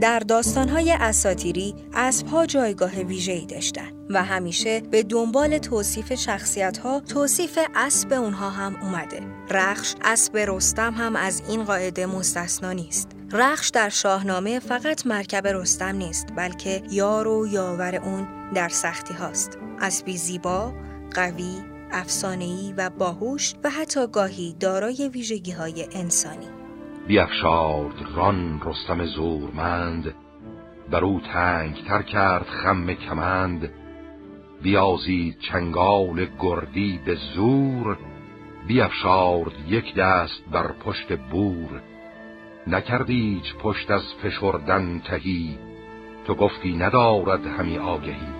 در داستان‌های اساطیری اسب‌ها جایگاه ویژه‌ای داشتند و همیشه به دنبال توصیف شخصیت‌ها توصیف اسب اونها هم اومده. رخش اسب رستم هم از این قاعده مستثنا نیست. رخش در شاهنامه فقط مرکب رستم نیست، بلکه یار و یاور اون در سختی هاست. اسبی زیبا، قوی، افسانه‌ای و باهوش و حتی گاهی دارای ویژگی‌های انسانی. بیفشارد ران رستم زورمند، برو تنگ تر کرد خم کمند. بیازید چنگال گردی به زور، بیفشارد یک دست بر پشت بور. نکردیچ پشت از فشردن تهی، تو گفتی ندارد همی آگهی.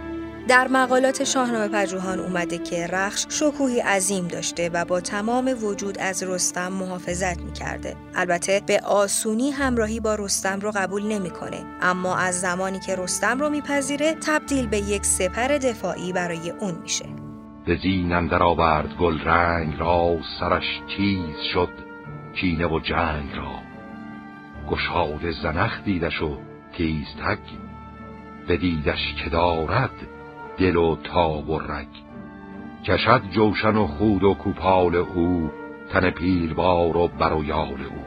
در مقالات شاهنامه پژوهان اومده که رخش شکوهی عظیم داشته و با تمام وجود از رستم محافظت می‌کرده. البته به آسونی همراهی با رستم رو قبول نمی‌کنه، اما از زمانی که رستم رو می‌پذیره تبدیل به یک سپر دفاعی برای اون میشه. به زین اندر آورد گل رنگ را، سرش تیز شد کینه و جنگ را. گشاد زنخ دیدش و تیز تک، بدیدش که دارد دل و تاب و رگ. کشد جوشن و خود و کوپال او، تن پیلبار و بر و یال او.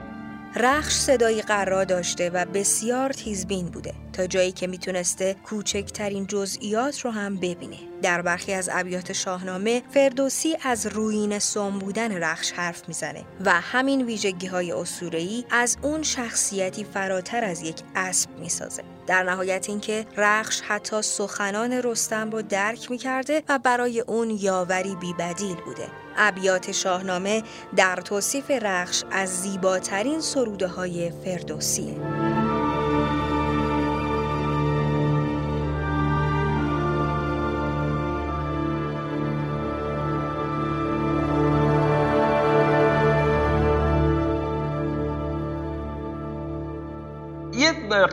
رخش صدای قرا داشته و بسیار تیزبین بوده، تا جایی که میتونسته کوچکترین جزئیات رو هم ببینه. در برخی از ابیات شاهنامه فردوسی از رویین سم بودن رخش حرف میزنه و همین ویژگی‌های اسطوره‌ای از اون شخصیتی فراتر از یک اسب میسازه. در نهایت اینکه رخش حتی سخنان رستم رو درک می‌کرده و برای اون یاوری بی‌بدیل بوده. ابیات شاهنامه در توصیف رخش از زیباترین سروده‌های فردوسیه.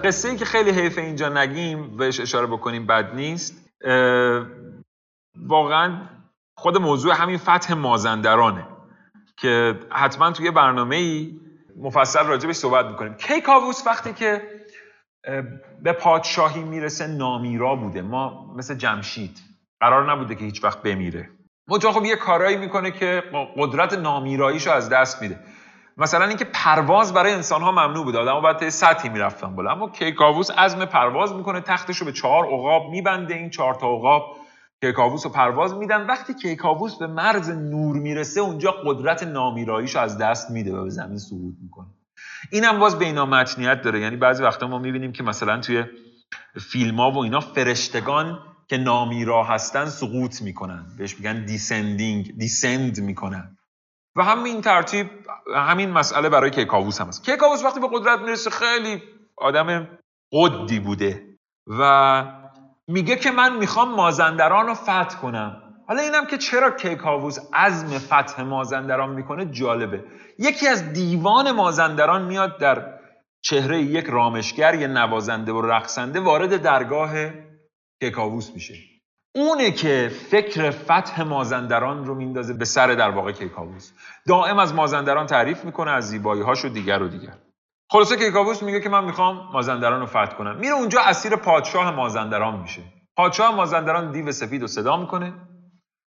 قصه ای که خیلی حیفه اینجا نگیم بهش اشاره بکنیم بد نیست، واقعا خود موضوع همین فتح مازندرانه که حتما توی برنامه‌ای مفصل راجبش صحبت میکنیم. کیکاووس وقتی که به پادشاهی میرسه نامیرا بوده، ما مثل جمشید قرار نبوده که هیچ وقت بمیره، منتها خب یه کارایی میکنه که قدرت نامیراییشو از دست میده. مثلا اینکه پرواز برای انسان‌ها ممنوع بود، آدم‌ها باید تا سطحی می‌رفتن بالا، اما کیکاووس عزم پرواز می‌کنه، تختشو به 4 عقاب می‌بنده. این 4 تا عقاب کیکاووس رو پرواز میدن. وقتی کیکاووس به مرز نور میرسه اونجا قدرت نامیراییشو از دست میده و به زمین سقوط میکنه. اینم باز بینامتنیت داره، یعنی بعضی وقتا ما می‌بینیم که مثلا توی فیلم‌ها و اینا فرشتگان که نامیرا هستن سقوط میکنن، بهش میگن دیسند میکنن. و همین ترتیب همین مسئله برای کیکاووس هم است. کیکاووس وقتی به قدرت میرسه خیلی آدم قدی بوده و میگه که من میخوام مازندران رو فتح کنم. حالا اینم که چرا کیکاووس عزم فتح مازندران میکنه جالبه. یکی از دیوان مازندران میاد در چهره یک رامشگر، یه نوازنده و رقصنده، وارد درگاه کیکاووس میشه. اونه که فکر فتح مازندران رو میندازه به سر در واقع کیکاووس. دائم از مازندران تعریف میکنه، از زیبایی‌هاش و دیگر و دیگر. خلاصه کیکاووس میگه که من میخوام مازندران رو فتح کنم. میره اونجا اسیر پادشاه مازندران میشه. پادشاه مازندران دیو سفید رو صدا میکنه.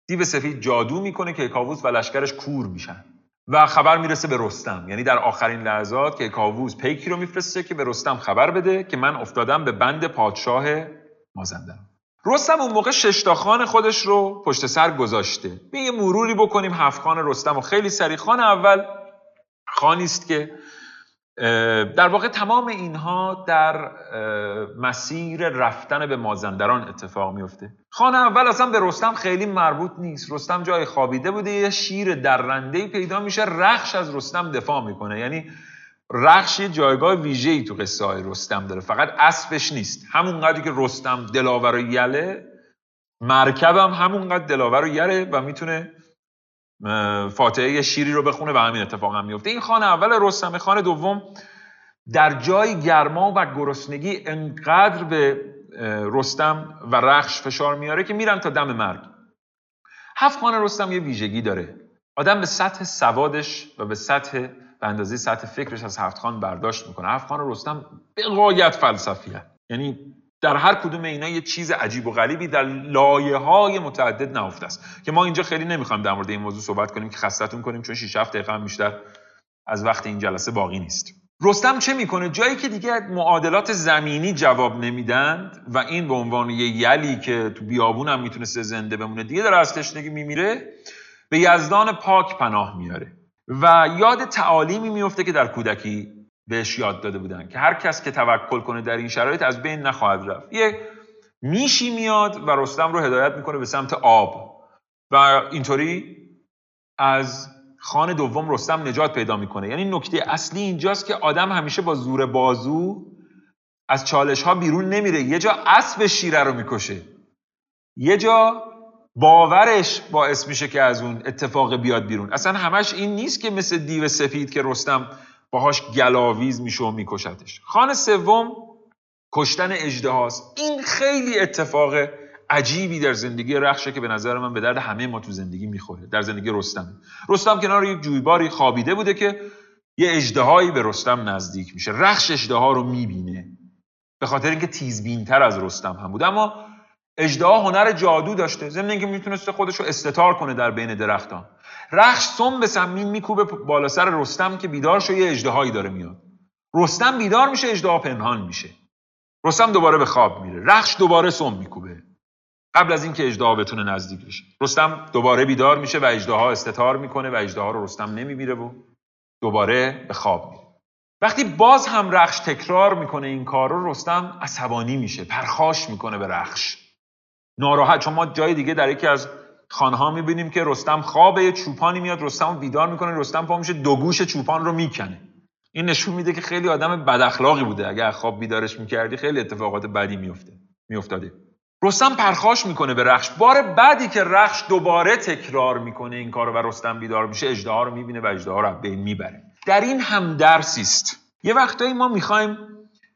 دیو سفید جادو میکنه که کیکاووس و لشکرش کور میشن و خبر میرسه به رستم. یعنی در آخرین لحظات کیکاووس پیکی رو میفرسته که به رستم خبر بده که من افتادم به بند پادشاه مازندران. رستم اون موقع 6 تا خان خودش رو پشت سر گذاشته. به یه مروری بکنیم 7 خان رستم و خیلی سریع. خان اول خانی است که در واقع تمام اینها در مسیر رفتن به مازندران اتفاق میفته. خان اول اصلا به رستم خیلی مربوط نیست، رستم جای خوابیده بوده. یه شیر درنده‌ای پیدا میشه، رخش از رستم دفاع میکنه. یعنی رخش جایگاه ویژه‌ای تو قصه های رستم داره، فقط اسبش نیست. همونقدر که رستم دلاور و یله، مرکب هم همونقدر دلاور و یله و میتونه فاتحه شیری رو بخونه و همین اتفاق هم میفته. این خان اول رستم. خان دوم در جای گرما و گرسنگی انقدر به رستم و رخش فشار میاره که میرن تا دم مرگ. 7 خان رستم یه ویژگی داره، آدم به سطح سوادش و به سطح به اندازه سطح فکرش از 7 خان برداشت میکنه. 7 خان رستم به غایت فلسفیه، یعنی در هر کدوم اینا یه چیز عجیب و غریبی در لایه‌های متعدد نهفته است که ما اینجا خیلی نمیخوام در مورد این موضوع صحبت کنیم که خستتون کنیم، چون 6-7 دقیقه هم بیشتر از وقت این جلسه باقی نیست. رستم چه میکنه؟ جایی که دیگه معادلات زمینی جواب نمیدند و این به عنوان یه یلی که تو بیابون هم میتونسته زنده بمونه، دیگه در از تشنگی میمیره، به یزدان پاک پناه میاره و یاد تعالیمی میفته که در کودکی بهش یاد داده بودن که هر کس که توکل کنه در این شرایط از بین نخواهد رفت. یه میشی میاد و رستم رو هدایت میکنه به سمت آب و اینطوری از خان دوم رستم نجات پیدا میکنه. یعنی نکته اصلی اینجاست که آدم همیشه با زور بازو از چالش ها بیرون نمیره. یه جا اسب شیره رو میکشه، یه جا باورش باعث میشه که از اون اتفاق بیاد بیرون. اصلا همش این نیست که مثل دیو سفید که رستم باهاش گلاویز میشه و میکشتش. خان سوم کشتن اژدهاست. این خیلی اتفاق عجیبی در زندگی رخشه که به نظر من به درد همه ما تو زندگی میخوره. در زندگی رستم کنار یک جویباری خوابیده بوده که یه اژدهایی به رستم نزدیک میشه. رخش اژدها رو میبینه به خاطر اینکه تیزبینتر از رستم هم بود، اما اژدها هنر جادو داشته، ضمن اینکه میتونسته خودشو استتار کنه در بین درختان. رخش سم به سمین میکوبه بالا سر رستم که بیدار شو، یه اژدهایی داره میاد. رستم بیدار میشه، اژدها پنهان میشه. رستم دوباره به خواب میره، رخش دوباره سم میکوبه. قبل از اینکه اژدها بتونه نزدیک بشه. رستم دوباره بیدار میشه و اژدها استتار میکنه و اژدها رو رستم نمیبینه و دوباره به خواب میره. وقتی باز هم رخش تکرار میکنه این کار رو، رستم عصبانی میشه، پرخاش میکنه به رخش، ناراحت. چون ما جای دیگه در یکی از خانها میبینیم که رستم خوابه، چوپانی میاد رستم رو بیدار میکنه، رستم پا میشه دو گوش چوپان رو میکنه. این نشون میده که خیلی آدم بد اخلاقی بوده، اگه خواب بیدارش میکردی خیلی اتفاقات بدی میافتاده. رستم پرخاش میکنه به رخش. بار بعدی که رخش دوباره تکرار میکنه این کارو و رستم بیدار میشه، اژدها رو میبینه و اژدها رو به میبره. در این هم درسی است. یه وقتایی ما میخوایم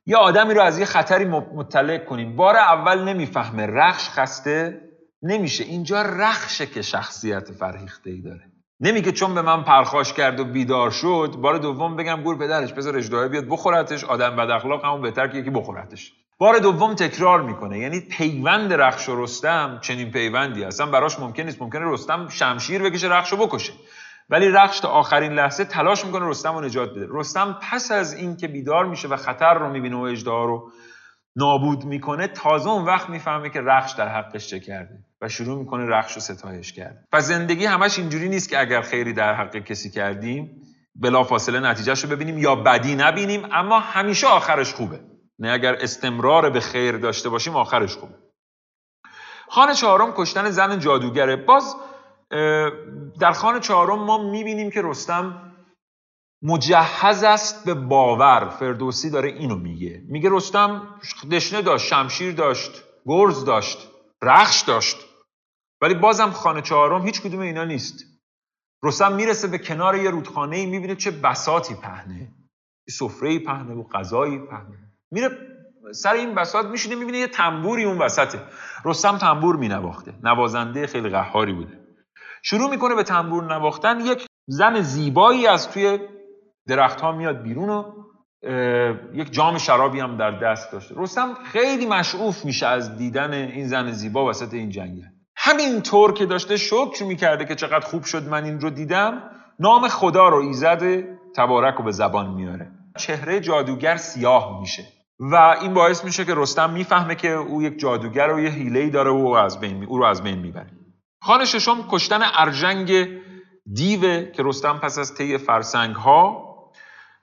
یه آدمی رو از یه خطری مطلع کنیم، بار اول نمیفهمه، رخش خسته نمیشه. اینجا رخشه که شخصیت فرهیخته‌ای داره. نمیگه چون به من پرخاش کرد و بیدار شد، بار دوم بگم گور پدرش بذار اژدها بیاد بخورتش، آدم بد اخلاق همون بهتر که یکی بخورتش. بار دوم تکرار میکنه. یعنی پیوند رخش و رستم چنین پیوندی اصلا براش ممکن نیست. ممکنه رستم شمشیر بکشه رخش رو بکشه، ولی رخش تا آخرین لحظه تلاش میکنه رستم رو نجات بده. رستم پس از این که بیدار میشه و خطر رو میبینه و اژدها رو نابود میکنه، تازه اون وقت میفهمه که رخش در حقش چه کرده و شروع میکنه رخش رو ستایش کرد. پس زندگی همش اینجوری نیست که اگر خیری در حق کسی کردیم بلافاصله نتیجهش رو ببینیم یا بدی نبینیم، اما همیشه آخرش خوبه. نه، اگر استمرار به خیر داشته باشیم آخرش خوبه. خانه چهارم کشتن زن جادوگره. باز در خانه چهارم ما میبینیم که رستم مجهز است به باور. فردوسی داره اینو میگه، میگه رستم دشنه داشت، شمشیر داشت، گرز داشت، رخش داشت، ولی بازم خانه چهارم هیچ کدوم اینا نیست. رستم میرسه به کنار یه رودخانه‌ای، میبینه چه بساطی پهنه، سفره‌ای پهنه و غذایی پهنه. میره سر این بساط میشینه، میبینه یه تنبوری اون وسطه. رستم تنبور مینواخته، نوازنده خیلی قهاری بوده. شروع میکنه به تنبور نواختن. یک زن زیبایی از توی درختها میاد بیرون و یک جام شرابی هم در دست داشته. رستم خیلی مشعوف میشه از دیدن این زن زیبا وسط این جنگل. همینطور که داشته شکر میکرده که چقدر خوب شد من این رو دیدم، نام خدا رو ایزد تبارک رو به زبان میاره. چهره جادوگر سیاه میشه و این باعث میشه که رستم میفهمه که او یک جادوگر و یه حیله‌ای داره و او رو از بین میبره. خانه ششم کشتن ارژنگ دیوه که رستم پس از طی فرسنگ ها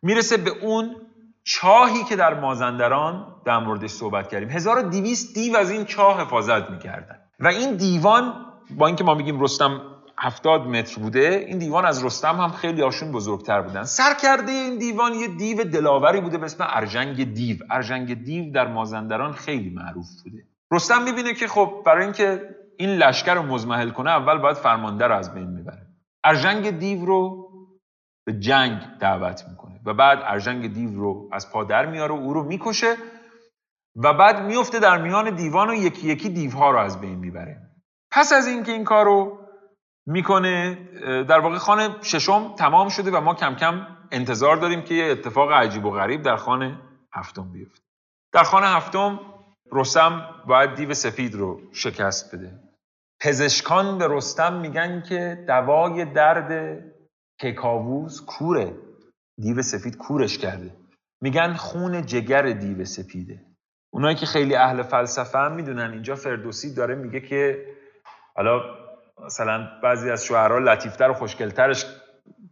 میرسه به اون چاهی که در مازندران در موردش صحبت کردیم. 1200 دیو از این چاه حفاظت میکردن و این دیوان، با اینکه ما میگیم رستم 70 متر بوده، این دیوان از رستم هم خیلی هاشون بزرگتر بودن. سرکرده این دیوان یه دیو دلاوری بوده به اسم ارژنگ دیو. ارژنگ دیو در مازندران خیلی معروف بوده. رستم میبینه که خب برای اینکه این لشکر رو مزمحل کنه اول باید فرمانده رو از بین میبره. ارژنگ دیو رو به جنگ دعوت میکنه و بعد ارژنگ دیو رو از پا در میاره و او رو میکشه و بعد میفته در میان دیوان و یکی یکی دیوها رو از بین میبره. پس از اینکه این کارو میکنه، در واقع خانه ششم تمام شده و ما کم کم انتظار داریم که یه اتفاق عجیب و غریب در خانه هفتم بیفته. در خانه هفتم رستم باید دیو سفید رو شکست بده. پزشکان به رستم میگن که دوای درد کیکاووس کوره، دیو سفید کورش کرده. میگن خون جگر دیو سفیده. اونایی که خیلی اهل فلسفه هم میدونن اینجا فردوسی داره میگه که حالا مثلا بعضی از شعرها لطیفتر و خوشگلترش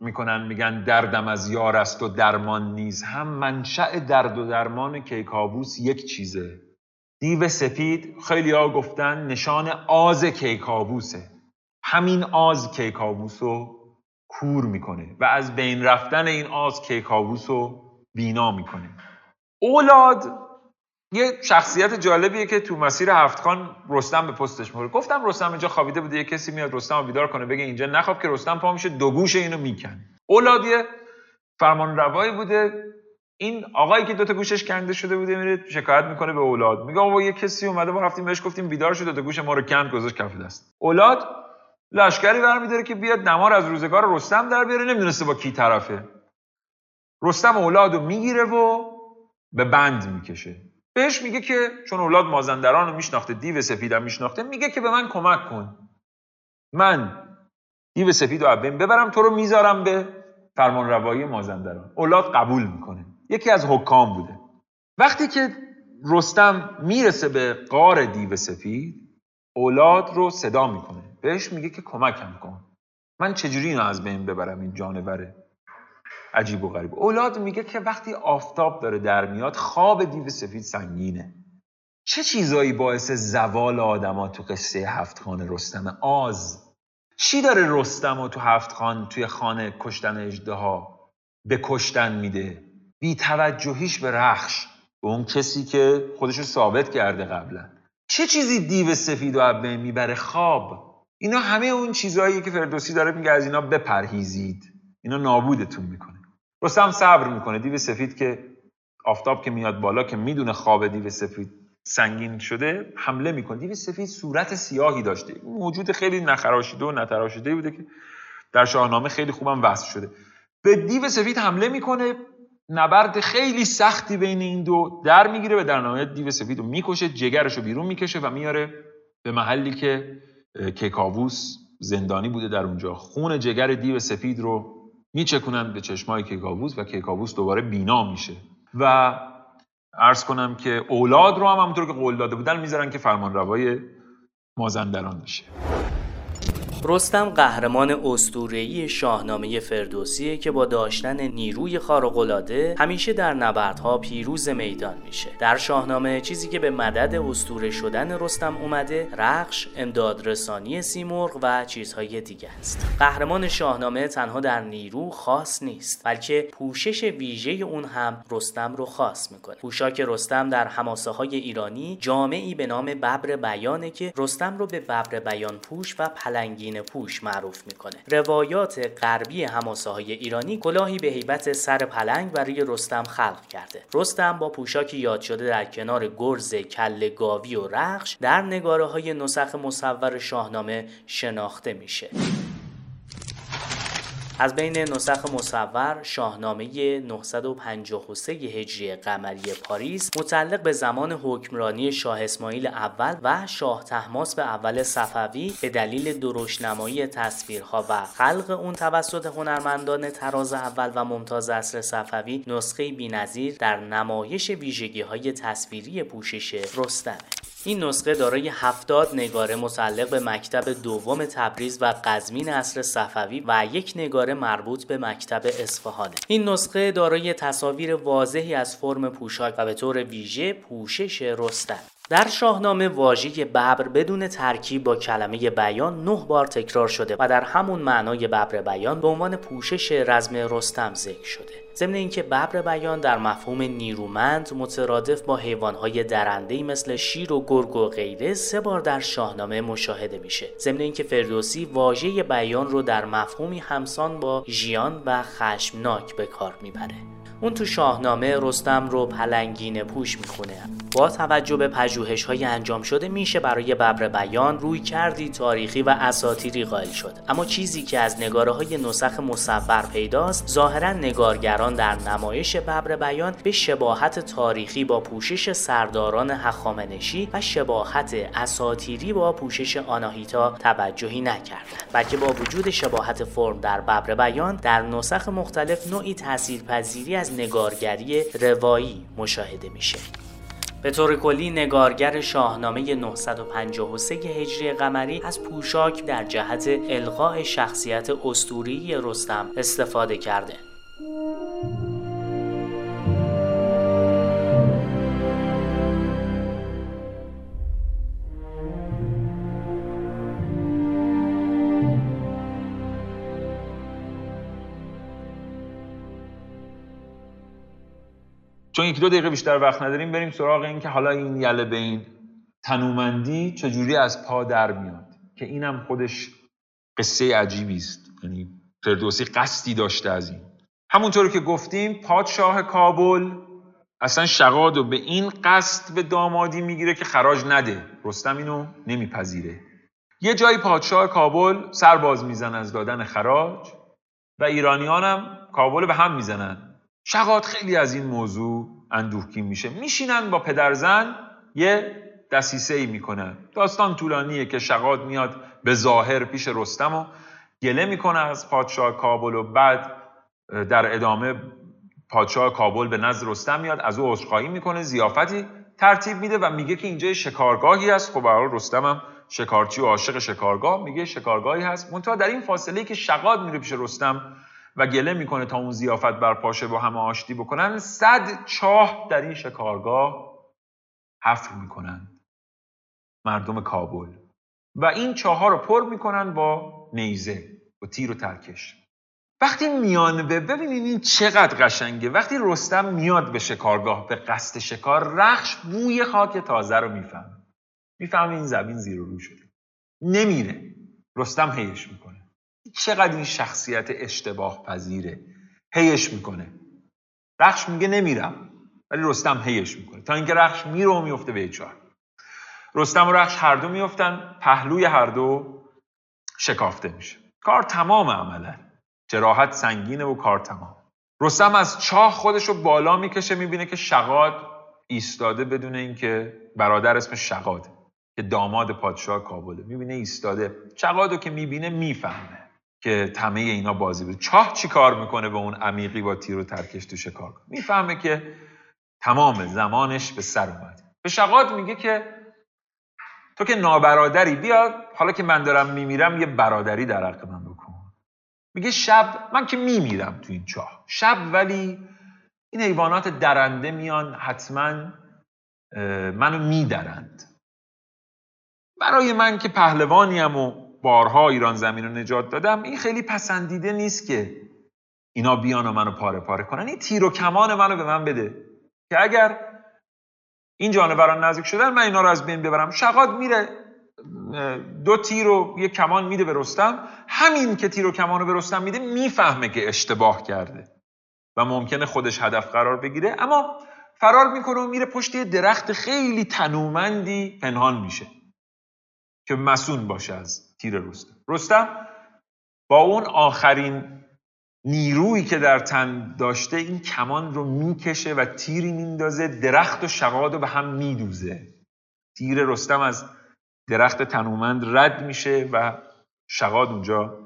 میکنن، میگن دردم از یار است و درمان نیز، هم منشأ درد و درمان کیکاووس یک چیزه. دیو سفید خیلی ها گفتن نشان آز کیکاووسه، همین آز کیکاووسو کور میکنه و از بین رفتن این آز کیکاووسو بینا میکنه. اولاد یه شخصیت جالبیه که تو مسیر هفتخان رستم به پستش میخوره. گفتم رستم اینجا خوابیده بوده، یه کسی میاد رستم رو بیدار کنه بگه اینجا نخواب، که رستم پا میشه دو گوش اینو میکنه. اولاد یه فرمانروایی بوده، این آقایی که دوتا گوشش کنده شده بوده میره شکایت میکنه به اولاد، میگه آقا یه کسی اومده، ما رفتیم بهش گفتیم بیدار شد دوتا گوش ما رو کند، گذاشت کف دست. اولاد لشکری برمی‌داره که بیاد نمار از روزگار رستم در بیاره، نمیدونسته با کی طرفه. رستم اولادو میگیره و به بند میکشه. بهش میگه که چون اولاد مازندران رو میشناخته، دیو سفید هم میشناخته، میگه که به من کمک کن، من دیو سفید رو عبیم ببرم، تو رو میذارم به فرمانروایی مازندران. اولاد قبول میکنه، یکی از حکام بوده. وقتی که رستم میرسه به غار دیو سفید، اولاد رو صدا میکنه، بهش میگه که کمکم کن، من چجوری اینو از بین ببرم، این جانوره عجیب و غریب. اولاد میگه که وقتی آفتاب داره در میاد خواب دیو سفید سنگینه. چه چیزایی باعث زوال آدما تو قصه هفت خان رستم؟ آز چی داره رستم و تو هفت خان توی خانه کشتن اژدها به کشتن میده؟ بی توجهیش به رخش، به اون کسی که خودشو ثابت کرده قبلا. چه چیزی دیو سفید و عبه میبره؟ خواب. اینا همه اون چیزهایی که فردوسی داره میگه از اینا بپرهیزید، اینا نابودتون میکنه. رستم صبر میکنه. دیو سفید که آفتاب که میاد بالا که میدونه خواب دیو سفید سنگین شده، حمله میکنه. دیو سفید صورت سیاهی داشته، موجود خیلی نخراشیده و نتراشیده بوده که در شاهنامه خیلی خوبم وصف شده. به دیو سفید حمله میکنه، نبرد خیلی سختی بین این دو در میگیره و در نهایت دیو سفید رو میکشه، جگرش رو بیرون میکشه و میاره به محلی که کیکاووس زندانی بوده. در اونجا خون جگر دیو سفید رو میچکنن به چشمای کیکاووس و کیکاووس دوباره بینا میشه و عرض کنم که اولاد رو هم همونطور که قول داده بودن میذارن که فرمانروای مازندران بشه. رستم قهرمان اسطوره‌ای شاهنامه فردوسیه که با داشتن نیروی خارق‌العاده همیشه در نبردها پیروز میدان میشه. در شاهنامه چیزی که به مدد اسطوره شدن رستم اومده، رخش، امدادرسانی سیمرغ و چیزهای دیگه است. قهرمان شاهنامه تنها در نیرو خاص نیست، بلکه پوشش ویژه اون هم رستم رو خاص میکنه. پوشاک رستم در حماسه‌های ایرانی جامعی به نام ببر بیانه که رستم رو به ببر بیان پوش و پلنگین پوش معروف میکنه. روایات غربی حماسه‌های ایرانی کلاهی به هیبت سر پلنگ برای رستم خلق کرده. رستم با پوشاکی یاد شده در کنار گرز کله گاوی و رخش در نگاره‌های نسخ مصور شاهنامه شناخته میشه. از بین نسخ مصور، شاهنامه 953 هجری قمری پاریس متعلق به زمان حکمرانی شاه اسماعیل اول و شاه طهماسب اول صفوی به دلیل درشت‌نمایی تصویرها و خلق اون توسط هنرمندان طراز اول و ممتاز عصر صفوی نسخه بی‌نظیر در نمایش ویژگی‌های تصویری پوشش رستمه. این نسخه دارای 70 نگاره متعلق به مکتب دوم تبریز و قزوین عصر صفوی و یک نگاره مربوط به مکتب اصفهانه. این نسخه دارای تصاویر واضحی از فرم پوشاک و به طور ویژه پوشش رستم. در شاهنامه واژه ببر بدون ترکیب با کلمه بیان 9 بار تکرار شده و در همون معنای ببر بیان به عنوان پوشش رزم رستم ذکر شده. ضمن اینکه ببر بیان در مفهوم نیرومند مترادف با حیوانهای درنده‌ای مثل شیر و گرگ و غیره 3 بار در شاهنامه مشاهده میشه. ضمن اینکه فردوسی واژه بیان رو در مفهومی همسان با ژیان و خشمناک به کار میبره. اون تو شاهنامه رستم رو پلنگین پوش میخونه. با توجه به پژوهش‌های انجام شده میشه برای ببر بیان رویکردی تاریخی و اساطیری قائل شد. اما چیزی که از نگاره‌های نسخ مصور پیداست، ظاهراً نگارگران در نمایش ببر بیان به شباهت تاریخی با پوشش سرداران هخامنشی و شباهت اساطیری با پوشش آناهیتا توجهی نکردند، بلکه با وجود شباهت فرم در ببر بیان در نسخ مختلف نوعی تاثیرپذیری از نگارگری روایی مشاهده میشه. به طور کلی نگارگر شاهنامه 953 هجری قمری از پوشاک در جهت القاء شخصیت اسطوره‌ای رستم استفاده کرده. چون 1-2 دقیقه بیشتر وقت نداریم بریم سراغ این که حالا این یله به این تنومندی چجوری از پا در میاد، که اینم خودش قصه عجیبی است. یعنی فردوسی قصدی داشته از این. همونطور که گفتیم پادشاه کابل اصلا شقاد و به این قصد به دامادی میگیره که خراج نده. رستم اینو نمیپذیره. یه جایی پادشاه کابل سرباز میزنه از دادن خراج و ایرانیان هم کابل به هم میزنن. شقاد خیلی از این موضوع اندوهگین میشه، میشینن با پدرزن یه دسیسه‌ای میکنن. داستان طولانیه که شقاد میاد به ظاهر پیش رستم و گله میکنه از پادشاه کابل و بعد در ادامه پادشاه کابل به نزد رستم میاد، از او عذرخواهی میکنه، ضیافتی ترتیب میده و میگه که اینجا شکارگاهی هست. خب به هر حال رستمم شکارچی و عاشق شکارگاه، میگه شکارگاهی هست. منتها در این فاصله‌ای که شقاد میره پیش رستم و گله میکنه تا اون ضیافت برپاشه با همه آشتی بکنن، 100 چاه در این شکارگاه حفر میکنن مردم کابل و این چاه ها رو پر میکنن با نیزه و تیر و ترکش. وقتی میانبه، ببینید این چقدر قشنگه، وقتی رستم میاد به شکارگاه به قصد شکار، رخش بوی خاک تازه رو میفهمه، میفهمه این زمین زیر و رو شده، نمیره، رستم هیش میکنه. چقدر این شخصیت اشتباه پذیره، هیش میکنه. رخش میگه نمیرم، ولی رستم هیش میکنه تا اینکه رخش میره و میفته به چاه. رستم و رخش هر دو میفتن، پهلوی هر دو شکافته میشه. کار تمام، عملا جراحت سنگینه و کار تمام. رستم از چاه خودش رو بالا میکشه، میبینه که شقاد ایستاده، بدون اینکه برادر اسمش شقاده که داماد پادشاه کابله، میبینه ایستاده. شقادو که میبینه میفهمه که طمع اینا بازی بود. چاه چی کار میکنه به اون عمیقی با تیر و ترکش تو شکار؟ میفهمه که تمام زمانش به سر اومد. به شقاد میگه که تو که نابرادری، بیا حالا که من دارم میمیرم یه برادری در حق من بکن. میگه شب من که میمیرم تو این چاه شب، ولی این حیوانات درنده میان حتما منو میدرند. برای من که پهلوانیم و بارها ایران زمین رو نجات دادم، این خیلی پسندیده نیست که اینا بیان و منو پاره پاره کنن. این تیر و کمان منو به من بده که اگر این جانوران نزدیک شدن من اینا رو از بین ببرم. شقاد میره 2 تیر و 1 کمان میده به رستم. همین که تیر و کمان رو به رستم میده، میفهمه که اشتباه کرده و ممکنه خودش هدف قرار بگیره، اما فرار میکنه و میره پشت یه درخت خیلی تنومندی پنهان میشه که مسون باشه از تیر رستم. رستم با اون آخرین نیرویی که در تن داشته این کمان رو میکشه و تیری میندازه، درخت و شقاد رو به هم میدوزه. تیر رستم از درخت تنومند رد میشه و شقاد اونجا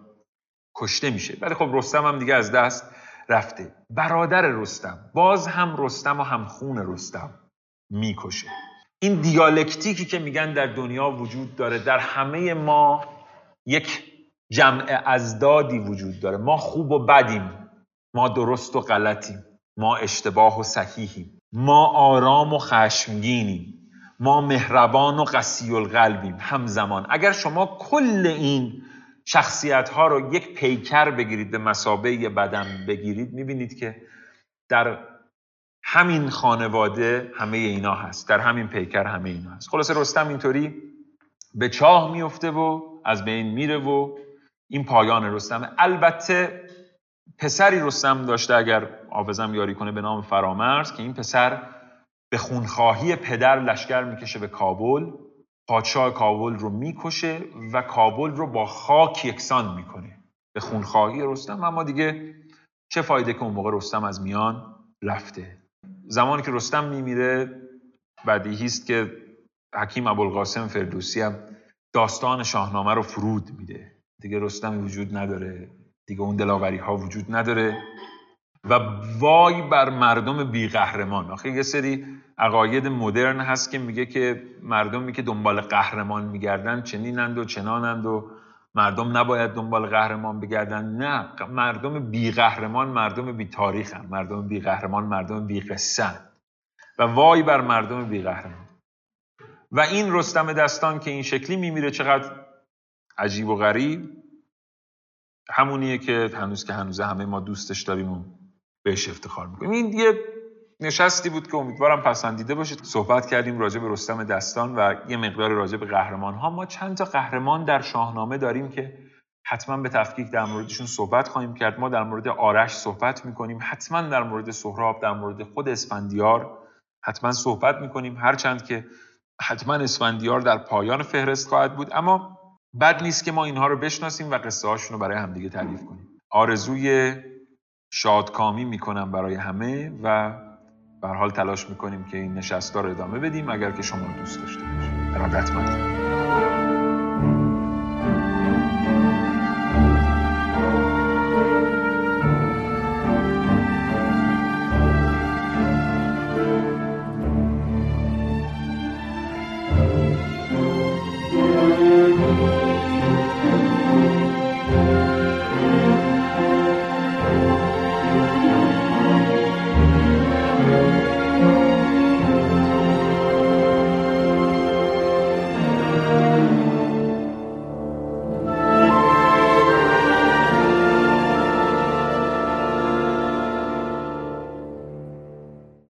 کشته میشه. ولی خب رستم هم دیگه از دست رفته. برادر رستم، باز هم رستم و هم خون رستم میکشه. این دیالکتیکی که میگن در دنیا وجود داره، در همه ما یک جمع ازدادی وجود داره. ما خوب و بدیم، ما درست و غلطیم، ما اشتباه و صحیحیم، ما آرام و خشمگینیم، ما مهربان و قسی القلبیم همزمان. اگر شما کل این شخصیت‌ها رو یک پیکر بگیرید، به مثابه بدن بگیرید، می‌بینید که در همین خانواده همه اینا هست، در همین پیکر همه اینا هست. خلاصه رستم اینطوری به چاه میفته و از بین میره و این پایان رستم. البته پسری رستم داشته، اگر آوزم یاری کنه، به نام فرامرز، که این پسر به خونخواهی پدر لشکر میکشه به کابل، پادشاه کابل رو میکشه و کابل رو با خاک یکسان میکنه به خونخواهی رستم. اما دیگه چه فایده که اون موقع رستم از میان رفته. زمانی که رستم میمیره، بدیهی است که حکیم ابوالقاسم فردوسی هم داستان شاهنامه رو فرود میده. دیگه رستم وجود نداره، دیگه اون دلاوری ها وجود نداره و وای بر مردم بی قهرمان. آخه یه سری عقاید مدرن هست که میگه که مردمی که دنبال قهرمان میگردن چنینند و چنانند و مردم نباید دنبال قهرمان بگردن. نه، مردم بی قهرمان مردم بی تاریخن، مردم بی قهرمان مردم بی قصهن و وای بر مردم بی قهرمان. و این رستم دستان که این شکلی میمیره، چقدر عجیب و غریب، همونیه که هنوز همه ما دوستش داریم و بهش افتخار میکنیم. این یه نشستی بود که امیدوارم پسندیده باشید. صحبت کردیم راجع به رستم دستان و یه مقدار راجع به قهرمان ها. ما چند تا قهرمان در شاهنامه داریم که حتما به تفکیک در موردشون صحبت خواهیم کرد. ما در مورد آرش صحبت میکنیم، حتما در مورد سهراب، در مورد خود اسفندیار حتما صحبت میکنیم، هرچند که حتما اسفندیار در پایان فهرست خواهد بود. اما بد نیست که ما اینها رو بشناسیم و قصه هاشون رو برای همدیگه تعریف کنیم. آرزوی شادکامی میکنم برای همه و به هر حال تلاش میکنیم که این نشست‌ها رو ادامه بدیم اگر که شما دوست داشته باشید. ارادتمندم.